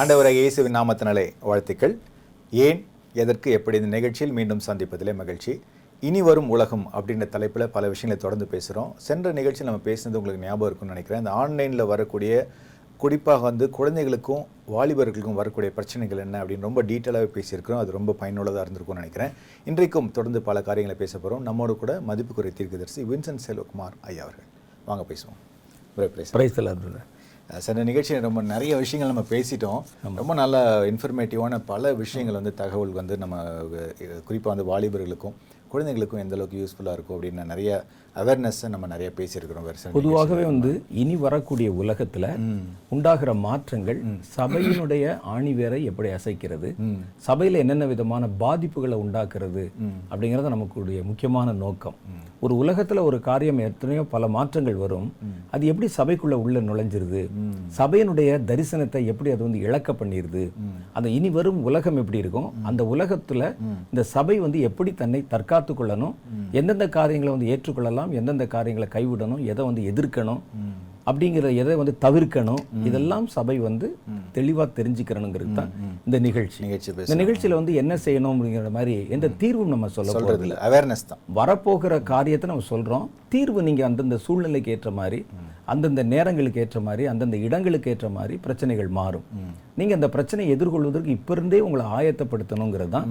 ஆண்டவராகிய இயேசுவின் நாமத்தினாலே வாழ்த்துக்கள். ஏன், எதற்கு, எப்படி இந்த நிகழ்ச்சியில் மீண்டும் சந்திப்பதிலே மகிழ்ச்சி. இனி வரும் உலகம் அப்படின்ற தலைப்பில் பல விஷயங்களை தொடர்ந்து பேசுகிறோம். சென்ற நிகழ்ச்சியில் நம்ம பேசினது உங்களுக்கு ஞாபகம் இருக்குன்னு நினைக்கிறேன். இந்த ஆன்லைனில் வரக்கூடிய, குறிப்பாக குழந்தைகளுக்கும் வாலிபர்களுக்கும் வரக்கூடிய பிரச்சனைகள் என்ன அப்படின்னு ரொம்ப டீட்டெயிலாகவே பேசியிருக்கிறோம். அது ரொம்ப பயனுள்ளதாக இருந்திருக்கும்னு நினைக்கிறேன். இன்றைக்கும் தொடர்ந்து பல காரியங்களை பேச போகிறோம். நம்மோடு கூட மதிப்புக்குரிய தீர்க்கதரிசி வின்சென்ட் செல்வகுமார் ஐயா அவர்கள். வாங்க பேசுவோம். சென்ற நிகழ்ச்சியில் ரொம்ப நிறைய விஷயங்கள் நம்ம பேசிட்டோம். ரொம்ப நல்ல இன்ஃபர்மேட்டிவான பல விஷயங்கள் தகவல் நம்ம குறிப்பாக வாலிபர்களுக்கும் குழந்தைகளுக்கும் எந்தளவுக்கு யூஸ்ஃபுல்லாக இருக்கும் அப்படின்னு நிறைய அவேர்னஸ்ஸை நம்ம நிறைய பேசியிருக்கிறோம். பொதுவாகவே இனி வரக்கூடிய உலகத்தில் உண்டாகிற மாற்றங்கள் சபையினுடைய ஆணிவேரை எப்படி அசைக்கிறது, சபையில் என்னென்ன விதமான பாதிப்புகளை உண்டாக்குறது அப்படிங்கிறத நமக்குடைய முக்கியமான நோக்கம். ஒரு உலகத்தில் ஒரு காரியம் எத்தனையோ பல மாற்றங்கள் வரும், அது எப்படி சபைக்குள்ளே உள்ள நுழைஞ்சிருது, சபையினுடைய தரிசனத்தை எப்படி அது இழக்க பண்ணிடுது, அந்த இனி வரும் உலகம் எப்படி இருக்கும், அந்த உலகத்தில் இந்த சபை எப்படி தன்னை தற்காத்து கொள்ளணும், எந்தெந்த காரியங்களை ஏற்றுக்கொள்ளலாம், எந்தெந்த காரியங்களை கைவிடணும், எதை எதிர்க்கணும், அப்படிங்கிற எதை தவிர்க்கணும், இதெல்லாம் சபை தெளிவாக தெரிஞ்சுக்கிறணுங்கிறது தான் இந்த நிகழ்ச்சி. இந்த நிகழ்ச்சியில் என்ன செய்யணும் அப்படிங்கிற மாதிரி எந்த தீர்வும் நம்ம சொல்ல போகிறது இல்லை. அவேர்னஸ் தான். வரப்போகிற காரியத்தை நம்ம சொல்கிறோம். தீர்வு நீங்கள் அந்தந்த சூழ்நிலைக்கு ஏற்ற மாதிரி, அந்தந்த நேரங்களுக்கு ஏற்ற மாதிரி, அந்தந்த இடங்களுக்கு ஏற்ற மாதிரி பிரச்சனைகள் மாறும். நீங்கள் அந்த பிரச்சனையை எதிர்கொள்வதற்கு இப்போ இருந்தே உங்களை ஆயத்தப்படுத்தணுங்கிறது தான்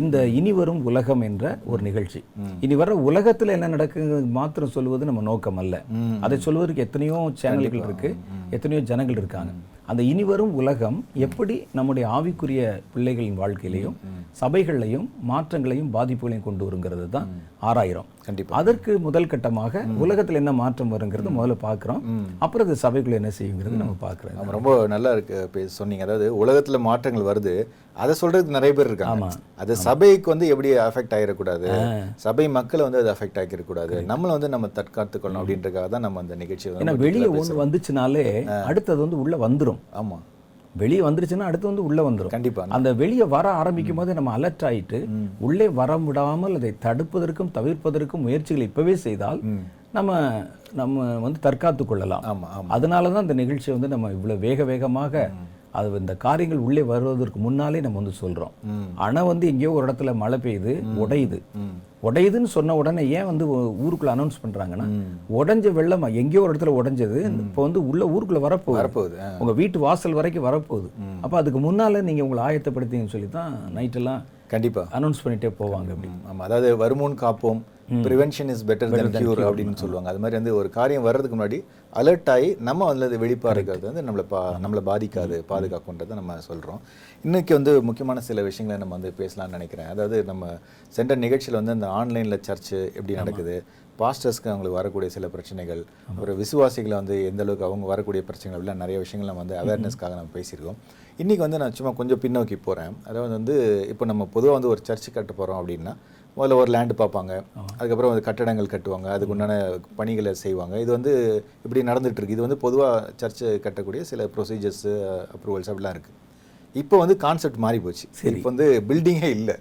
இந்த இனி வரும் உலகம் என்ற ஒரு நிகழ்ச்சி. இனி வர உலகத்தில் என்ன நடக்குங்கிறது மாத்திரம் சொல்வது நம்ம நோக்கம் அல்ல. அதை சொல்வதற்கு எத்தனையோ சேனல்கள் இருக்குது, எத்தனையோ ஜனங்கள் இருக்காங்க. அந்த இனி வரும் உலகம் எப்படி நம்முடைய ஆவிக்குரிய பிள்ளைகளின் வாழ்க்கையிலையும் சபைகளையும் மாற்றங்களையும் பாதிப்புகளையும் கொண்டு வருங்கிறது தான் ஆராயிரம். அதற்கு முதல் கட்டமாக உலகத்தில் என்ன மாற்றம் வருங்கிறது முதல்ல பார்க்குறோம். அப்புறம் அது சபைக்குள்ள என்ன செய்யுங்கிறது நம்ம பார்க்குறோம். ரொம்ப நல்லா இருக்கு சொன்னீங்க. அதாவது உலகத்தில் மாற்றங்கள் வருது, அதை சொல்றதுக்கு நிறைய பேர் இருக்காங்க. அது சபைக்கு எப்படி அஃபெக்ட் ஆகிடக்கூடாது, சபை மக்களை அது அஃபெக்ட் ஆகிடக்கூடாது, நம்மளை நம்ம தற்காத்துக்கணும் அப்படின்றக்காக தான் நம்ம அந்த நிகழ்ச்சி. ஏன்னா வெளியே ஒன்று வந்துச்சுனாலே அடுத்தது உள்ள வந்துடும். ஆமா, வெளியே வந்துருச்சுன்னா அடுத்து உள்ள வந்துடும். கண்டிப்பா அந்த வெளியே வர ஆரம்பிக்கும் போது நம்ம அலர்ட் ஆயிட்டு உள்ளே வர விடாமல் அதை தடுப்பதற்கும் தவிர்ப்பதற்கும் முயற்சிகள் இப்பவே செய்தால் நம்ம தற்காத்து கொள்ளலாம். அதனாலதான் இந்த நிகழ்ச்சியை நம்ம இவ்வளவு வேக வேகமாக அது இந்த காரியங்கள் உள்ளே வருவதற்கு முன்னாலே நம்ம சொல்றோம். ஆனா எங்கேயோ ஒரு இடத்துல மழை பெய்யுது, உடையுதுன்னு சொன்ன உடனே ஏன் ஊருக்குள்ள அனௌன்ஸ் பண்றாங்கன்னா, உடஞ்ச வெள்ளம் எங்கேயோ ஒரு இடத்துல உடைஞ்சது, இப்போ உள்ள ஊருக்குள்ள வரப்போகுது, உங்க வீட்டு வாசல் வரைக்கும் வரப்போகுது, அப்ப அதுக்கு முன்னால நீங்க உங்களை ஆயத்தப்படுத்தீங்கன்னு சொல்லித்தான் நைட்டெல்லாம் கண்டிப்பா அனௌன்ஸ் பண்ணிட்டே போவாங்க. ஆமா, அதாவது வருமுன் காப்போம், prevention is better than cure அப்படின்னு சொல்லுவாங்க. அது மாதிரி ஒரு காரியம் வர்றதுக்கு முன்னாடி அலர்ட் ஆகி நம்ம வெளிப்பாக இருக்கிறது நம்மளை பாதிக்காது, பாதுகாக்குன்றதை நம்ம சொல்கிறோம். இன்றைக்கி முக்கியமான சில விஷயங்களை நம்ம பேசலாம்னு நினைக்கிறேன். அதாவது நம்ம சென்ற நிகழ்ச்சியில் இந்த ஆன்லைனில் சர்ச்சு எப்படி நடக்குது, பாஸ்டர்ஸ்க்கு அவங்களுக்கு வரக்கூடிய சில பிரச்சனைகள், ஒரு விசுவாசிகளை எந்தளவுக்கு அவங்க வரக்கூடிய பிரச்சனைகள் எல்லாம் நிறைய விஷயங்கள் நம்ம அவேர்னஸ்க்காக நம்ம பேசியிருக்கோம். இன்றைக்கி நான் சும்மா கொஞ்சம் பின்னோக்கி போகிறேன். அதாவது இப்போ நம்ம பொதுவாக ஒரு சர்ச்சு கட்ட போகிறோம் அப்படின்னா முதல்ல ஒரு லேண்டு பார்ப்பாங்க, அதுக்கப்புறம் கட்டடங்கள் கட்டுவாங்க, அதுக்கு உண்டான பணிகளை செய்வாங்க. இது இப்படி நடந்துகிட்ருக்கு. இது பொதுவாக சர்ச்சு கட்டக்கூடிய சில ப்ரொசீஜர்ஸு, அப்ரூவல்ஸ் அப்படிலாம் இருக்குது. இப்போ கான்செப்ட் மாறி போச்சு. இப்போ பில்டிங்கே இல்லை.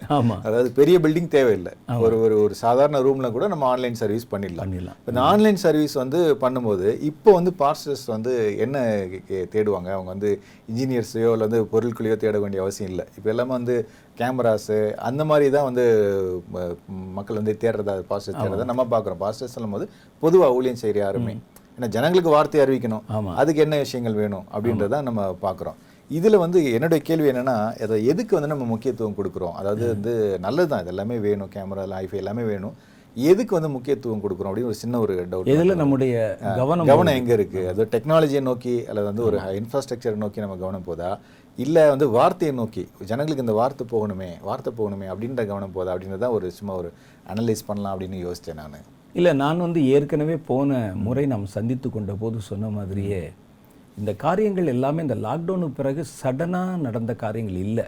அதாவது பெரிய பில்டிங் தேவையில்லை. ஒரு ஒரு ஒரு சாதாரண ரூமில் கூட நம்ம ஆன்லைன் சர்வீஸ் பண்ணிடலாம். இந்த ஆன்லைன் சர்வீஸ் பண்ணும்போது இப்போ பாஸ்டர்ஸ் என்ன தேடுவாங்க, அவங்க இன்ஜினியர்ஸையோ இல்லை பொருட்களையோ தேட வேண்டிய அவசியம் இல்லை. இப்போ எல்லாமே கேமராஸு அந்த மாதிரி தான் மக்கள் தேடுறதா, பாஸ்டர்ஸ் தேடுறதா நம்ம பார்க்குறோம். பாஸ்டர்ஸ் சொல்லும் போது பொதுவாக ஊழியம் செய்கிற யாருமே ஏன்னா ஜனங்களுக்கு வார்த்தை அறிவிக்கணும், அதுக்கு என்ன விஷயங்கள் வேணும் அப்படின்றதான் நம்ம பார்க்குறோம். இதில் என்னுடைய கேள்வி என்னென்னா, அதை எதுக்கு நம்ம முக்கியத்துவம் கொடுக்குறோம்? அதாவது நல்லது தான், இது எல்லாமே வேணும், கேமரா, ஐஃபை எல்லாமே வேணும், எதுக்கு முக்கியத்துவம் கொடுக்குறோம் அப்படின்னு ஒரு சின்ன ஒரு டவுட். இதில் நம்முடைய கவனம் எங்கே இருக்குது? அது டெக்னாலஜியை நோக்கி அல்லது ஒரு இன்ஃப்ராஸ்ட்ரக்சரை நோக்கி நம்ம கவனம் போதா, இல்லை வார்த்தையை நோக்கி ஜனங்களுக்கு இந்த வார்த்தை போகணுமே அப்படின்ற கவனம் போதா அப்படின்றதான் ஒரு சும்மா ஒரு அனலைஸ் பண்ணலாம் அப்படின்னு யோசித்தேன் நான். இல்லை, நான் ஏற்கனவே போன முறை நாம் சந்தித்து கொண்ட போது சொன்ன மாதிரியே இந்த காரியங்கள் எல்லாமே இந்த லாக்டவுனுக்கு பிறகு சடனாக நடந்த காரியங்கள் இல்லை.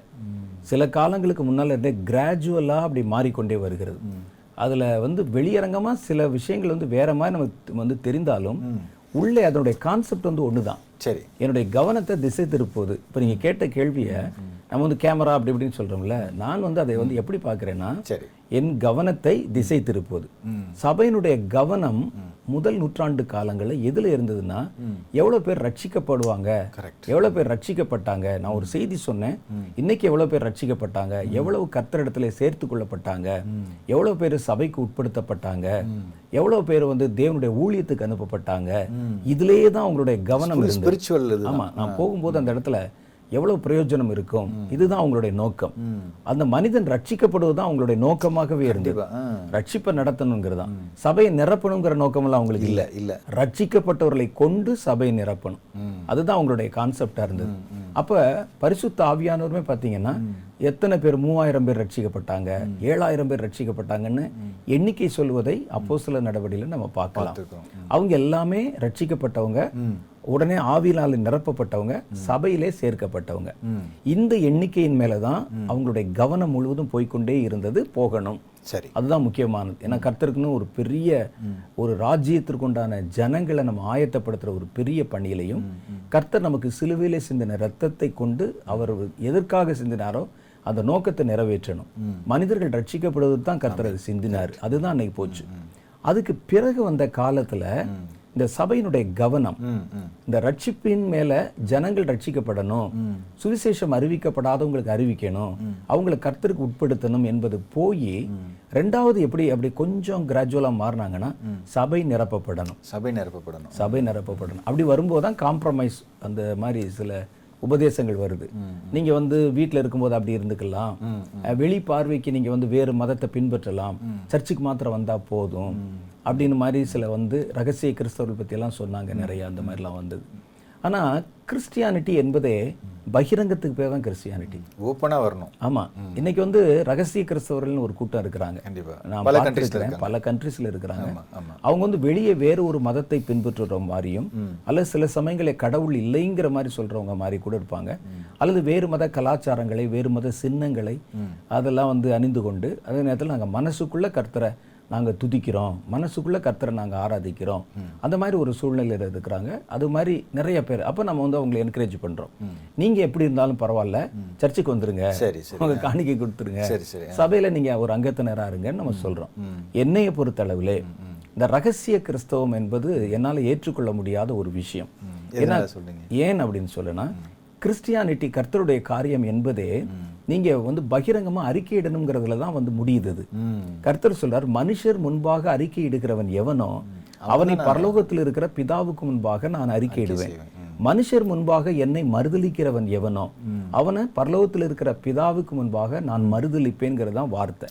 சில காலங்களுக்கு முன்னால் இருந்தே கிராஜுவலாக அப்படி மாறிக்கொண்டே வருகிறது. அதில் வெளியரங்கமாக சில விஷயங்கள் வேறு மாதிரி நமக்கு தெரிந்தாலும் உள்ளே அதனுடைய கான்செப்ட் ஒன்று தான். சரி, என்னுடைய கவனத்தை திசை திருப்போது. இப்போ நீங்கள் கேட்ட கேள்வியை நம்ம கேமரா அப்படி இப்படின்னு சொல்கிறோம்ல, நான் அதை எப்படி பார்க்குறேன்னா, சரி, என் கவனத்தை திசை திருப்போது. சபையினுடைய கவனம் முதல் நூற்றாண்டு காலங்களில் எதில் இருந்ததுன்னா எவ்வளோ பேர் ரட்சிக்கப்படுவாங்க, எவ்வளோ பேர் ரட்சிக்கப்பட்டாங்க. நான் ஒரு செய்தி சொன்னேன், இன்னைக்கு எவ்வளோ பேர் ரட்சிக்கப்பட்டாங்க, எவ்வளவு கர்த்தரிடத்தில் சேர்த்து கொள்ளப்பட்டாங்க, எவ்வளோ பேர் சபைக்கு உட்படுத்தப்பட்டாங்க, எவ்வளோ பேர் வந்து தேவனுடைய ஊழியத்துக்கு அனுப்பப்பட்டாங்க. இதுலேயே தான் அவங்களுடைய கவனம் இருந்தது. ஆமாம், நான் போகும்போது அந்த இடத்துல எவ்வளவு பிரயோஜனம் இருக்கும், இதுதான் அவங்களுடைய நோக்கம். அந்த மனிதன் ரட்சிக்கப்படுவதுதான் அவங்களுடைய நோக்கமாகவே இருந்தது. ரட்சிப்பை நடத்தணுங்கிறது தான், சபையை நிரப்பணுங்கிற நோக்கமெல்லாம் அவங்களுக்கு இல்லை. இல்லை, ரட்சிக்கப்பட்டவர்களை கொண்டு சபையை நிரப்பணும், அதுதான் அவங்களுடைய கான்செப்டா இருந்தது. அப்ப பரிசுத்த ஆவியானவருமே பார்த்தீங்கன்னா எத்தனை பேர், 3000 பேர் ரட்சிக்கப்பட்டாங்க, 7000 பேர் ரட்சிக்கப்பட்டாங்கன்னு எண்ணிக்கை சொல்வதை அப்போஸ்தல நடவடிக்கையில நம்ம பார்க்கலாம். அவங்க எல்லாமே ரட்சிக்கப்பட்டவங்க, உடனே ஆவியினால் நிரப்பப்பட்டவங்க, சபையிலே சேர்க்கப்பட்டவங்க. இந்த எண்ணிக்கையின் மேலதான் அவங்களுடைய கவனம் முழுவதும் போய்கொண்டே இருந்தது, போகணும். சரி, அதுதான் முக்கியமானது. ஏன்னா கர்த்தருக்குன்னு ஒரு பெரிய ஒரு ராஜ்யத்திற்குண்டான ஜனங்களை நம்ம ஆயத்தப்படுத்துற ஒரு பெரிய பணியிலையும், கர்த்தர் நமக்கு சிலுவையிலே சிந்தின ரத்தத்தை கொண்டு அவர் எதற்காக சிந்தினாரோ அந்த நோக்கத்தை நிறைவேற்றணும். மனிதர்கள் ரட்சிக்கப்படுவது தான் கர்த்தர் அது சிந்தினார், அதுதான் அன்னைக்கு போச்சு. அதுக்கு பிறகு வந்த காலத்துல இந்த சபையினுடைய கவனம் இந்த ரட்சிப்பின் மேல, ஜனங்கள் ரட்சிக்கப்படணும், சுவிசேஷம் அறிவிக்கப்படாதவங்களுக்கு அறிவிக்கணும், அவங்களை கர்த்தருக்கு உட்படுத்தணும் என்பது போய் ரெண்டாவது எப்படி அப்படி கொஞ்சம் கிராஜுவலா மாறினாங்கன்னா சபை நிரப்பப்படணும், சபை நிரப்பப்படணும், சபை நிரப்பப்படணும். அப்படி வரும்போதுதான் காம்ப்ரமைஸ் அந்த மாதிரி சில உபதேசங்கள் வருது. நீங்க வந்து வீட்டில் இருக்கும்போது அப்படி இருந்துக்கலாம், வெளி பார்வைக்கு நீங்க வந்து வேறு மதத்தை பின்பற்றலாம், சர்ச்சுக்கு மாத்திரம் வந்தா போதும் அப்படின்னு மாதிரி சில வந்து ரகசிய கிறிஸ்தவர்கள் பத்தி எல்லாம் சொன்னாங்க, நிறைய அந்த மாதிரிலாம் வந்தது. ஆனா கிறிஸ்டியானிட்டி என்பதே பகிரங்கத்துக்கு பேர் தான் கிறிஸ்டியானிட்டி, ஓப்பனா வரணும். ஆமா, இன்னைக்கு வந்து ரகசிய கிறிஸ்தவர்கள் ஒரு கூட்டம் இருக்கிறாங்க, பல கண்ட்ரீஸ்ல இருக்கிறாங்க. அவங்க வந்து வெளியே வேற ஒரு மதத்தை பின்பற்றுற மாதிரியும், அல்லது சில சமயங்களே கடவுள் இல்லைங்கிற மாதிரி சொல்றவங்க மாதிரி கூட இருப்பாங்க, அல்லது வேறு மத கலாச்சாரங்களை, வேறு மத சின்னங்களை அதெல்லாம் வந்து அணிந்து கொண்டு, அதே நேரத்தில் நாங்கள் மனசுக்குள்ள கர்த்தரை நாங்கள் துதிக்கிறோம், மனசுக்குள்ள கர்த்தரை நாங்கள் ஆராதிக்கிறோம், அந்த மாதிரி ஒரு சூழ்நிலையில் இருக்கிறாங்க. அது மாதிரி நிறைய பேர். அப்போ நம்ம வந்து அவங்களை என்கரேஜ் பண்ணுறோம், நீங்கள் எப்படி இருந்தாலும் பரவாயில்ல சர்ச்சுக்கு வந்துருங்க, உங்கள் காணிக்கை கொடுத்துருங்க, சபையில் நீங்கள் ஒரு அங்கத்தினராக இருங்கன்னு நம்ம சொல்கிறோம். என்னையை பொறுத்தளவில் இந்த ரகசிய கிறிஸ்தவம் என்பது என்னால் ஏற்றுக்கொள்ள முடியாத ஒரு விஷயம். ஏன்னா ஏன் அப்படின்னு சொல்லுன்னா, கிறிஸ்டியானிட்டி கர்த்தருடைய காரியம் என்பதே நீங்க வந்து பகிரங்கமா அறிக்கையிடணுங்கிறதுல தான் வந்து முடியுது. கர்த்தர் சொல்றார், மனுஷர் முன்பாக அறிக்கை இடுகிறவன் எவனோ அவனை பரலோகத்தில் இருக்கிற பிதாவுக்கு முன்பாக நான் அறிக்கையிடுவேன், மனுஷர் முன்பாக என்னை மறுதளிக்கிறவன் எவனோ அவனை பரலோகத்தில் இருக்கிற பிதாவுக்கு முன்பாக நான் மறுதளிப்பேன்ங்கிறதான் வார்த்தை.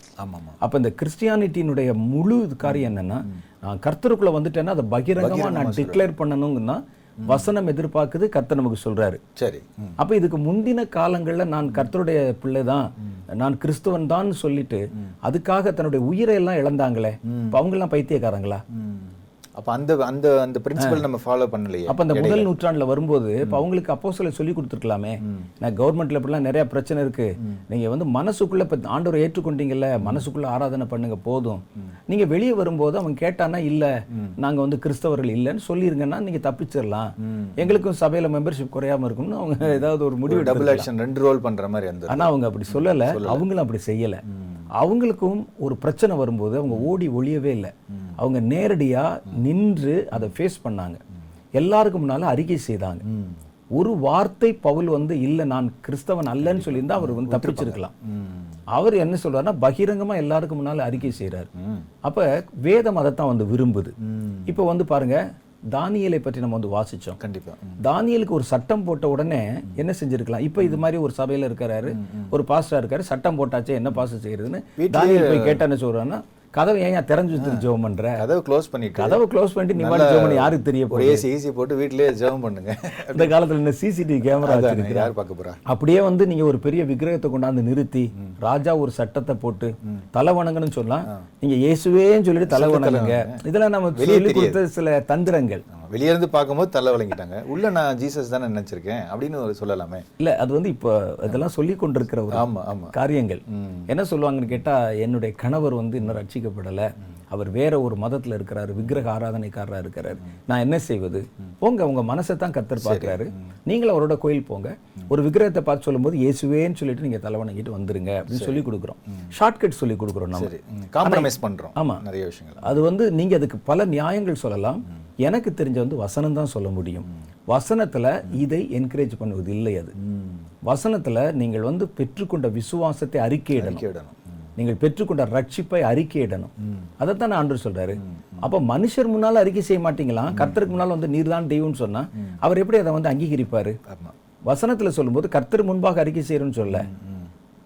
அப்ப இந்த கிறிஸ்டியானிட்டியினுடைய முழு காரியம் என்னன்னா, நான் கர்த்தருக்குள்ள வந்துட்டேன்னா அதை பகிரங்கமா நான் டிக்ளேர் பண்ணணும்னா வசனம் எதிர்பார்க்குது, கர்த்தர் நமக்கு சொல்றாரு. சரி, அப்ப இதுக்கு முந்தின காலங்கள்ல நான் கர்த்தருடைய பிள்ளை தான், நான் கிறிஸ்துவன் தான் சொல்லிட்டு அதுக்காக தன்னுடைய உயிரை எல்லாம் இழந்தாங்களே, அவங்க எல்லாம் பைத்தியக்காரங்களா? அப்ப அந்த அந்த அந்த பிரின்சிபல் நம்ம ஃபாலோ பண்ணலையே. அப்ப அந்த முதல் நூற்றாண்டுல வரும்போது அவங்களுக்கு அப்போஸ்தலர் சொல்லி கொடுத்துருக்கலாமே, நான் கவர்மெண்ட்ல இப்படிலாம் நிறைய பிரச்சனை இருக்கு, நீங்க வந்து மனசுக்குள்ள இப்ப ஆண்டவரை ஏற்றுக்கொண்டீங்கல்ல, மனசுக்குள்ள ஆராதனை பண்ணுங்க போதும், நீங்க வெளியே வரும்போது அவங்க கேட்டானா இல்ல நாங்க வந்து கிறிஸ்தவர்கள் இல்லைன்னு சொல்லிருங்கன்னா நீங்க தப்பிச்சிடலாம், எங்களுக்கும் சபையில மெம்பர்ஷிப் குறையாம இருக்கும்னு அவங்க ஏதாவது ஒரு முடிவு, டபுள் ஆக்ஷன், ரெண்டு ரோல் பண்ற மாதிரி. ஆனா அவங்க அப்படி சொல்லல, அவங்களும் அப்படி செய்யல. அவங்களுக்கும் ஒரு பிரச்சனை வரும்போது அவங்க ஓடி ஒளியவே இல்லை, அவங்க நேரடியா நின்று அதை ஃபேஸ் பண்ணாங்க, எல்லாருக்கும் முன்னால அறிக்கை செய்தாங்க. ஒரு வார்த்தை பவுல் வந்து இல்ல நான் கிறிஸ்தவன் அல்லன்னு சொல்லியிருந்தா அவர் வந்து தப்பிச்சிருக்கலாம். அவர் என்ன சொல்றாருன்னா, பகிரங்கமா எல்லாருக்கும் முன்னால அறிக்கை செய்யறாரு. அப்ப வேதம் அதைத்தான் வந்து விரும்புது. இப்ப வந்து பாருங்க, தானியேலை பற்றி நம்ம வந்து வாசிச்சோம். கண்டிப்பா தானியேலுக்கு ஒரு சட்டம் போட்ட உடனே என்ன செஞ்சிருக்கலாம்? இப்ப இது மாதிரி ஒரு சபையில இருக்கிறாரு, ஒரு பாஸ்டரா இருக்காரு, சட்டம் போட்டாச்சே என்ன பாஸ்டர் செய்யறதுன்னு தானியேல் போய் கேட்டா என்ன சொல்றாருன்னா, கதவை ஏன் திறந்து வச்சுட்டு ஜெபம் பண்ற, கதவை க்ளோஸ் பண்ணிட்டு, கதவை க்ளோஸ் பண்ணிட்டு நிம்மதியா ஜெபம் பண்ணி யாருக்கு தெரிய போகுது? ஏசி ஈசி போட்டு வீட்லயே ஜெபம் பண்ணுங்க. இந்த காலத்துல என்ன சிசிடிவி கேமரா வச்சிருக்கீங்க, யார் பார்க்க போறா? அப்படியே வந்து நீங்க ஒரு பெரிய விக்கிரகத்தை கொண்டாந்து நிறுத்தி ராஜா ஒரு சட்டத்தை போட்டு தலை வணங்கணும்னு சொன்னா நீங்க இயேசுவேன்னு சொல்லிட்டு தலை வணங்குங்க. இதெல்லாம் நம்ம வெளியே கொடுத்த சில தந்திரங்கள். வெளியே இருந்து பார்க்கும்போது தலை வணங்கிட்டாங்க, உள்ள நான் ஜீசஸ் தானே நினைச்சிருக்கேன் அப்படின்னு சொல்லலாமே. இல்ல, அது வந்து இப்போ இதெல்லாம் சொல்லி கொண்டிருக்கிற ஒரு காரியங்கள். என்ன சொல்லுவாங்கன்னு கேட்டா, என்னுடைய கணவர் வந்து இன்னும் ரட்சிக்கப்படலை, அவர் வேற ஒரு மதத்தில் இருக்கிறாரு, விக்கிரக ஆராதனைக்காரராக இருக்கிறாரு, நான் என்ன செய்வது? போங்க, உங்க மனசை தான் கர்த்தர் பார்க்குறாரு, நீங்களும் அவரோட கோயில் போங்க. ஒரு விக்கிரகத்தை பார்த்து சொல்லும் போது இயேசுவேன்னு சொல்லிட்டு நீங்கள் தலைவணங்கிட்டு வந்துருங்க அப்படின்னு சொல்லி கொடுக்குறோம். ஷார்ட்கட் சொல்லி கொடுக்குறோம், நம்ம காம்ப்ரமைஸ் பண்ணுறோம். ஆமாம், நிறைய விஷயங்கள். அது வந்து நீங்கள் அதுக்கு பல நியாயங்கள் சொல்லலாம். எனக்கு தெரிஞ்ச வந்து வசனம் தான் சொல்ல முடியும். வசனத்தில் இதை என்கரேஜ் பண்ணுவது இல்லை. அது வசனத்தில் நீங்கள் வந்து பெற்றுக்கொண்ட விசுவாசத்தை அறிக்கையிடணும், நீங்கள் பெற்றுக்கொண்ட ரட்சிப்பை அறிக்கையிடணும். அதைத்தான் ஆண்டவர் சொல்றாரு. அப்போ மனுஷர் முன்னால் அறிக்கை செய்ய மாட்டீங்களாம், கர்த்தருக்கு முன்னால் வந்து நீர் தான் தெய்வம்னு சொன்னால் அவர் எப்படி அதை வந்து அங்கீகரிப்பார்? வசனத்தில் சொல்லும்போது கர்த்தர் முன்பாக அறிக்கை செய்யறோன்னு சொல்ல,